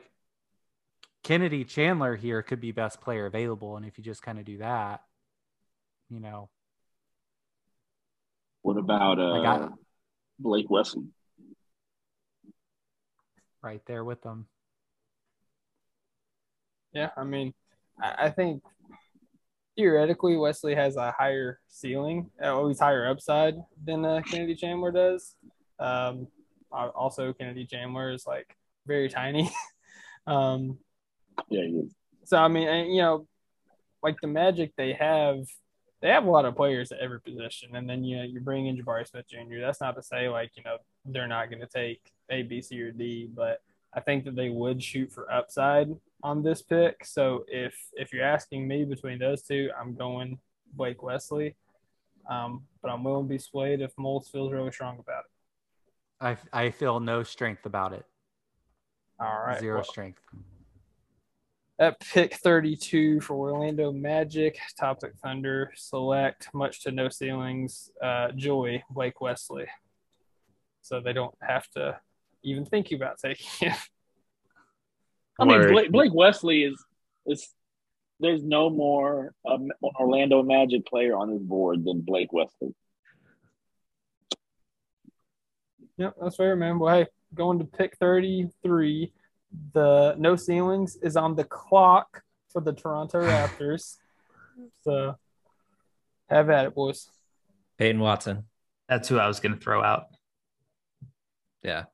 Kennedy Chandler here could be best player available, and if you just kind of do that, you know. What about Blake Wesley? Right there with them. Yeah, I mean, I think theoretically Wesley has a higher ceiling, always higher upside than Kennedy Chandler does. Also, Kennedy Chandler is like very tiny. Yeah, he is. So I mean, and, you know, like the Magic, they have a lot of players at every position, and then you bring in Jabari Smith Jr. That's not to say like they're not going to take A, B, C, or D, but I think that they would shoot for upside on this pick. So if you're asking me between those two, I'm going Blake Wesley, but I'm willing to be swayed if Moles feels really strong about it. I feel no strength about it. All right, zero strength. At pick 32 for Orlando Magic, Topic Thunder select, much to No Ceilings, Joy, Blake Wesley. So they don't have to even think about taking him. I mean, Blake Wesley is there's no more Orlando Magic player on his board than Blake Wesley. Yep, that's fair, man. Well, hey, going to pick 33. The No Ceilings is on the clock for the Toronto Raptors. So have at it, boys. Peyton Watson. That's who I was going to throw out. Yeah.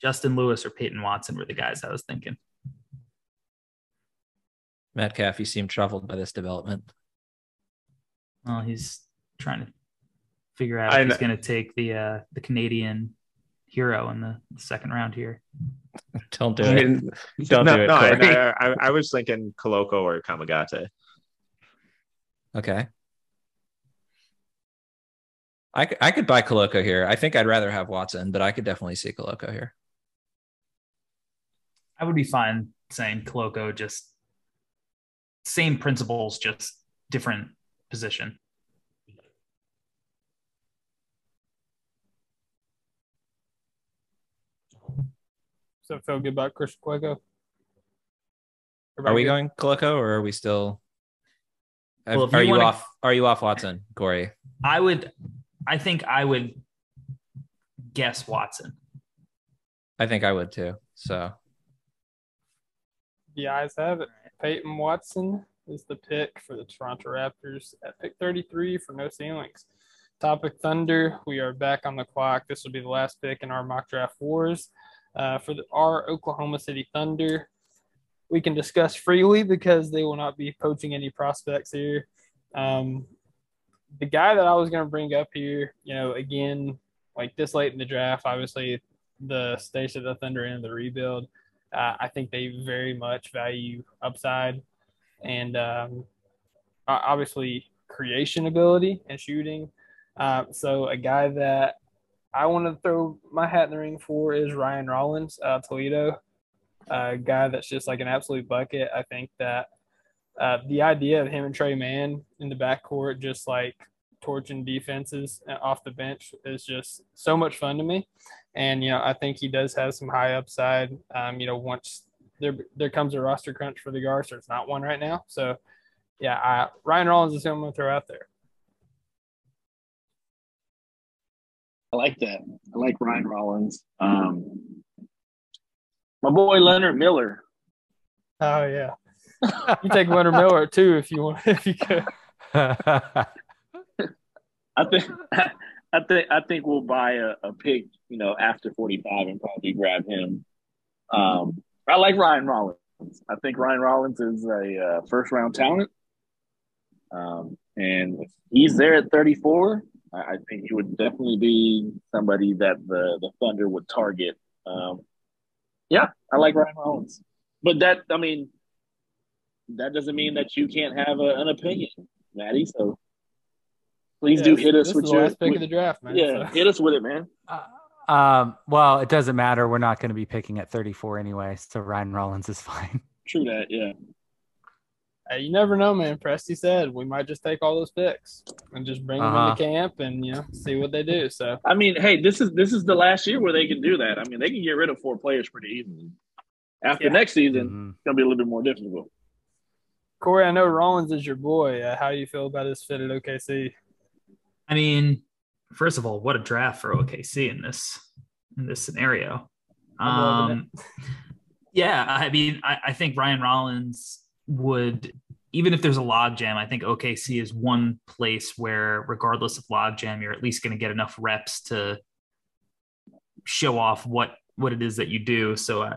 Justin Lewis or Peyton Watson were the guys I was thinking. Metcalf, you seem troubled by this development. Well, he's trying to figure out if he's going to take the Canadian hero in the second round here. Don't do it. Don't do it. I was thinking Koloko or Kamagate. Okay. I could buy Koloko here. I think I'd rather have Watson, but I could definitely see Koloko here. I would be fine saying Koloko, just same principles, just different position. So feel good about Christian Koloko? Everybody are we good? Going Koloko, or are we still? Well, are you wanna... off? Are you off Watson, Corey? I think I would guess Watson. I think I would too. So the eyes have it. Peyton Watson is the pick for the Toronto Raptors at pick 33 for No Ceilings. Topic Thunder. We are back on the clock. This will be the last pick in our mock draft wars for our Oklahoma City Thunder. We can discuss freely because they will not be poaching any prospects here. The guy that I was going to bring up here, you know, again, like this late in the draft, obviously the stage of the Thunder and the rebuild, I think they very much value upside and obviously creation ability and shooting. So a guy that I want to throw my hat in the ring for is Ryan Rollins, Toledo, a guy that's just like an absolute bucket. I think that the idea of him and Trey Mann in the backcourt just like torching defenses off the bench is just so much fun to me. And, you know, I think he does have some high upside, you know, once there comes a roster crunch for the guards, so it's not one right now. So, yeah, Ryan Rollins is who I'm going to throw out there. I like that. I like Ryan Rollins. My boy Leonard Miller. Oh, yeah. You take Leonard Miller too if you want. If you could, I think we'll buy a pick, you know, after 45 and probably grab him. I like Ryan Rollins. I think Ryan Rollins is a first round talent, and if he's there at 34, I think he would definitely be somebody that the Thunder would target. Yeah, I like Ryan Rollins, but that doesn't mean that you can't have an opinion, Maddie. So please do hit us with your last pick of the draft, man. Yeah, so. Hit us with it, man. Well, it doesn't matter. We're not going to be picking at 34 anyway, so Ryan Rollins is fine. True that, yeah. Hey, you never know, man. Presti said we might just take all those picks and just bring them into camp and see what they do. So I mean, hey, this is the last year where they can do that. I mean, they can get rid of 4 players pretty easily. After next season, it's going to be a little bit more difficult. Corey, I know Rollins is your boy. How do you feel about his fit at OKC? I mean, first of all, what a draft for OKC in this scenario. Yeah, I mean, I think Ryan Rollins would, even if there's a logjam, I think OKC is one place where, regardless of logjam, you're at least going to get enough reps to show off what it is that you do. So,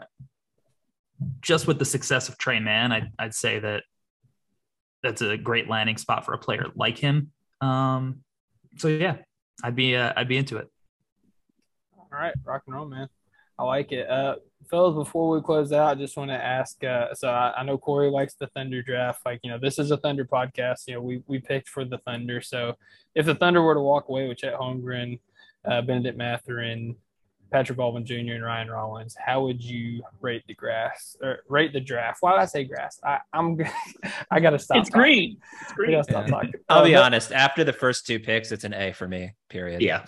just with the success of Trey Mann, I'd say that that's a great landing spot for a player like him. So yeah, I'd be into it. All right, rock and roll, man. I like it, fellas. Before we close out, I just want to ask. So I know Corey likes the Thunder draft. Like, you know, this is a Thunder podcast. You know, we picked for the Thunder. So if the Thunder were to walk away with Chet Holmgren, Benedict Mathurin, Patrick Baldwin Jr. and Ryan Rollins, how would you rate the grass or rate the draft? Why did I say grass? I gotta stop. It's green. It's green. I'll be honest. After the first 2 picks, it's an A for me. Period. Yeah.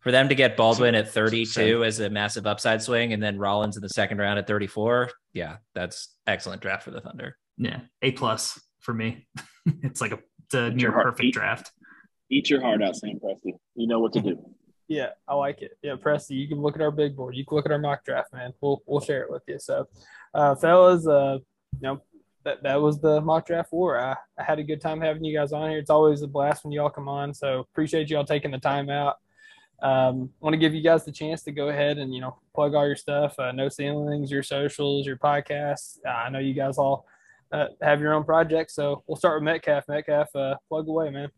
For them to get Baldwin at 32 as a massive upside swing, and then Rollins in the second round at 34. Yeah, that's excellent draft for the Thunder. Yeah, A+ for me. It's like a near perfect draft. Eat your heart out, Sam Presti. You know what to do. Yeah, I like it. Yeah, Presti, you can look at our big board. You can look at our mock draft, man. We'll share it with you. So, fellas, you know, that was the mock draft war. I had a good time having you guys on here. It's always a blast when y'all come on. So appreciate y'all taking the time out. Want to give you guys the chance to go ahead and, plug all your stuff, No Ceilings, your socials, your podcasts. I know you guys all have your own projects, so we'll start with Metcalf. Metcalf, plug away, man.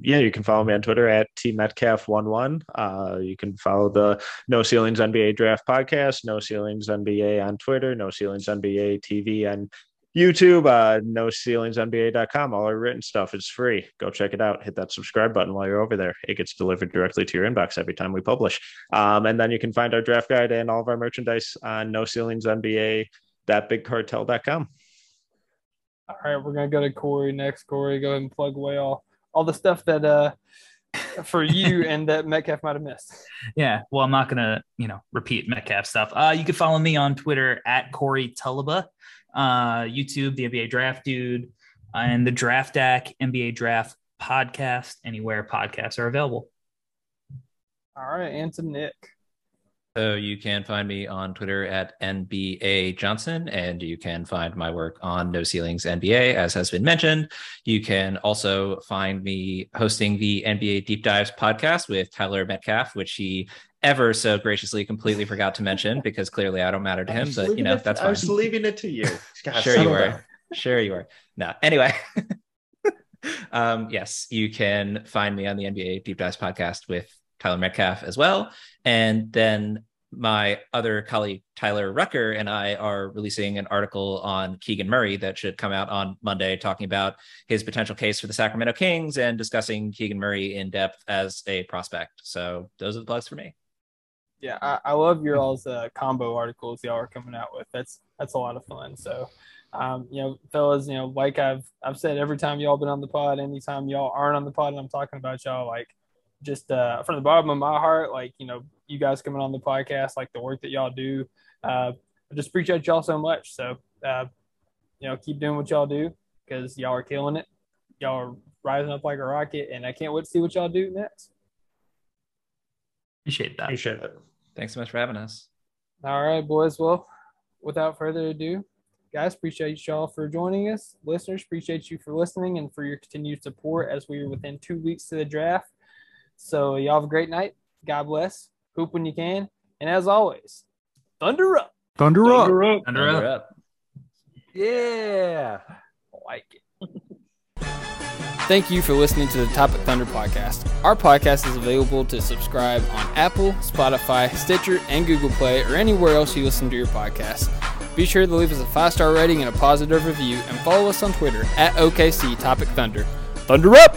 Yeah, you can follow me on Twitter at tmetcalf11. You can follow the No Ceilings NBA Draft Podcast, No Ceilings NBA on Twitter, No Ceilings NBA TV on YouTube, NoCeilingsNBA.com. All our written stuff is free. Go check it out. Hit that subscribe button while you're over there. It gets delivered directly to your inbox every time we publish. And then you can find our draft guide and all of our merchandise on NoCeilingsNBA.BigCartel.com. All right, we're going to go to Corey next. Corey, go ahead and plug away all the stuff that for you and that Metcalf might have missed. Yeah, well, I'm not going to, repeat Metcalf stuff. You can follow me on Twitter at Corey Tulaba. YouTube, the NBA Draft Dude, and the Draft Deck, NBA Draft Podcast, anywhere podcasts are available. All right, and to Nick. So you can find me on Twitter at NBA Johnson, and you can find my work on No Ceilings NBA, as has been mentioned. You can also find me hosting the NBA Deep Dives podcast with Tyler Metcalf, which he ever so graciously completely forgot to mention because clearly I don't matter to him, but that's fine. I was leaving it to you. Gosh, sure you were. Sure you were. No, anyway. Yes, you can find me on the NBA Deep Dives podcast with Tyler Metcalf as well. And then my other colleague, Tyler Rucker, and I are releasing an article on Keegan Murray that should come out on Monday, talking about his potential case for the Sacramento Kings and discussing Keegan Murray in depth as a prospect. So those are the plugs for me. Yeah, I love your all's combo articles y'all are coming out with. That's a lot of fun. So, fellas, like I've said, every time y'all been on the pod, anytime y'all aren't on the pod and I'm talking about y'all, like, just from the bottom of my heart, like, you guys coming on the podcast, like the work that y'all do, I just appreciate y'all so much. So, keep doing what y'all do because y'all are killing it. Y'all are rising up like a rocket, and I can't wait to see what y'all do next. Appreciate it. Thanks so much for having us. All right, boys. Well, without further ado, guys, appreciate y'all for joining us. Listeners, appreciate you for listening and for your continued support as we are within 2 weeks to the draft. So y'all have a great night. God bless. Hoop when you can. And as always, thunder up. Thunder up. Thunder up. Thunder up. Yeah. I like it. Thank you for listening to the Topic Thunder podcast. Our podcast is available to subscribe on Apple, Spotify, Stitcher, and Google Play, or anywhere else you listen to your podcast. Be sure to leave us a 5-star rating and a positive review, and follow us on Twitter at OKC Topic Thunder. Thunder up!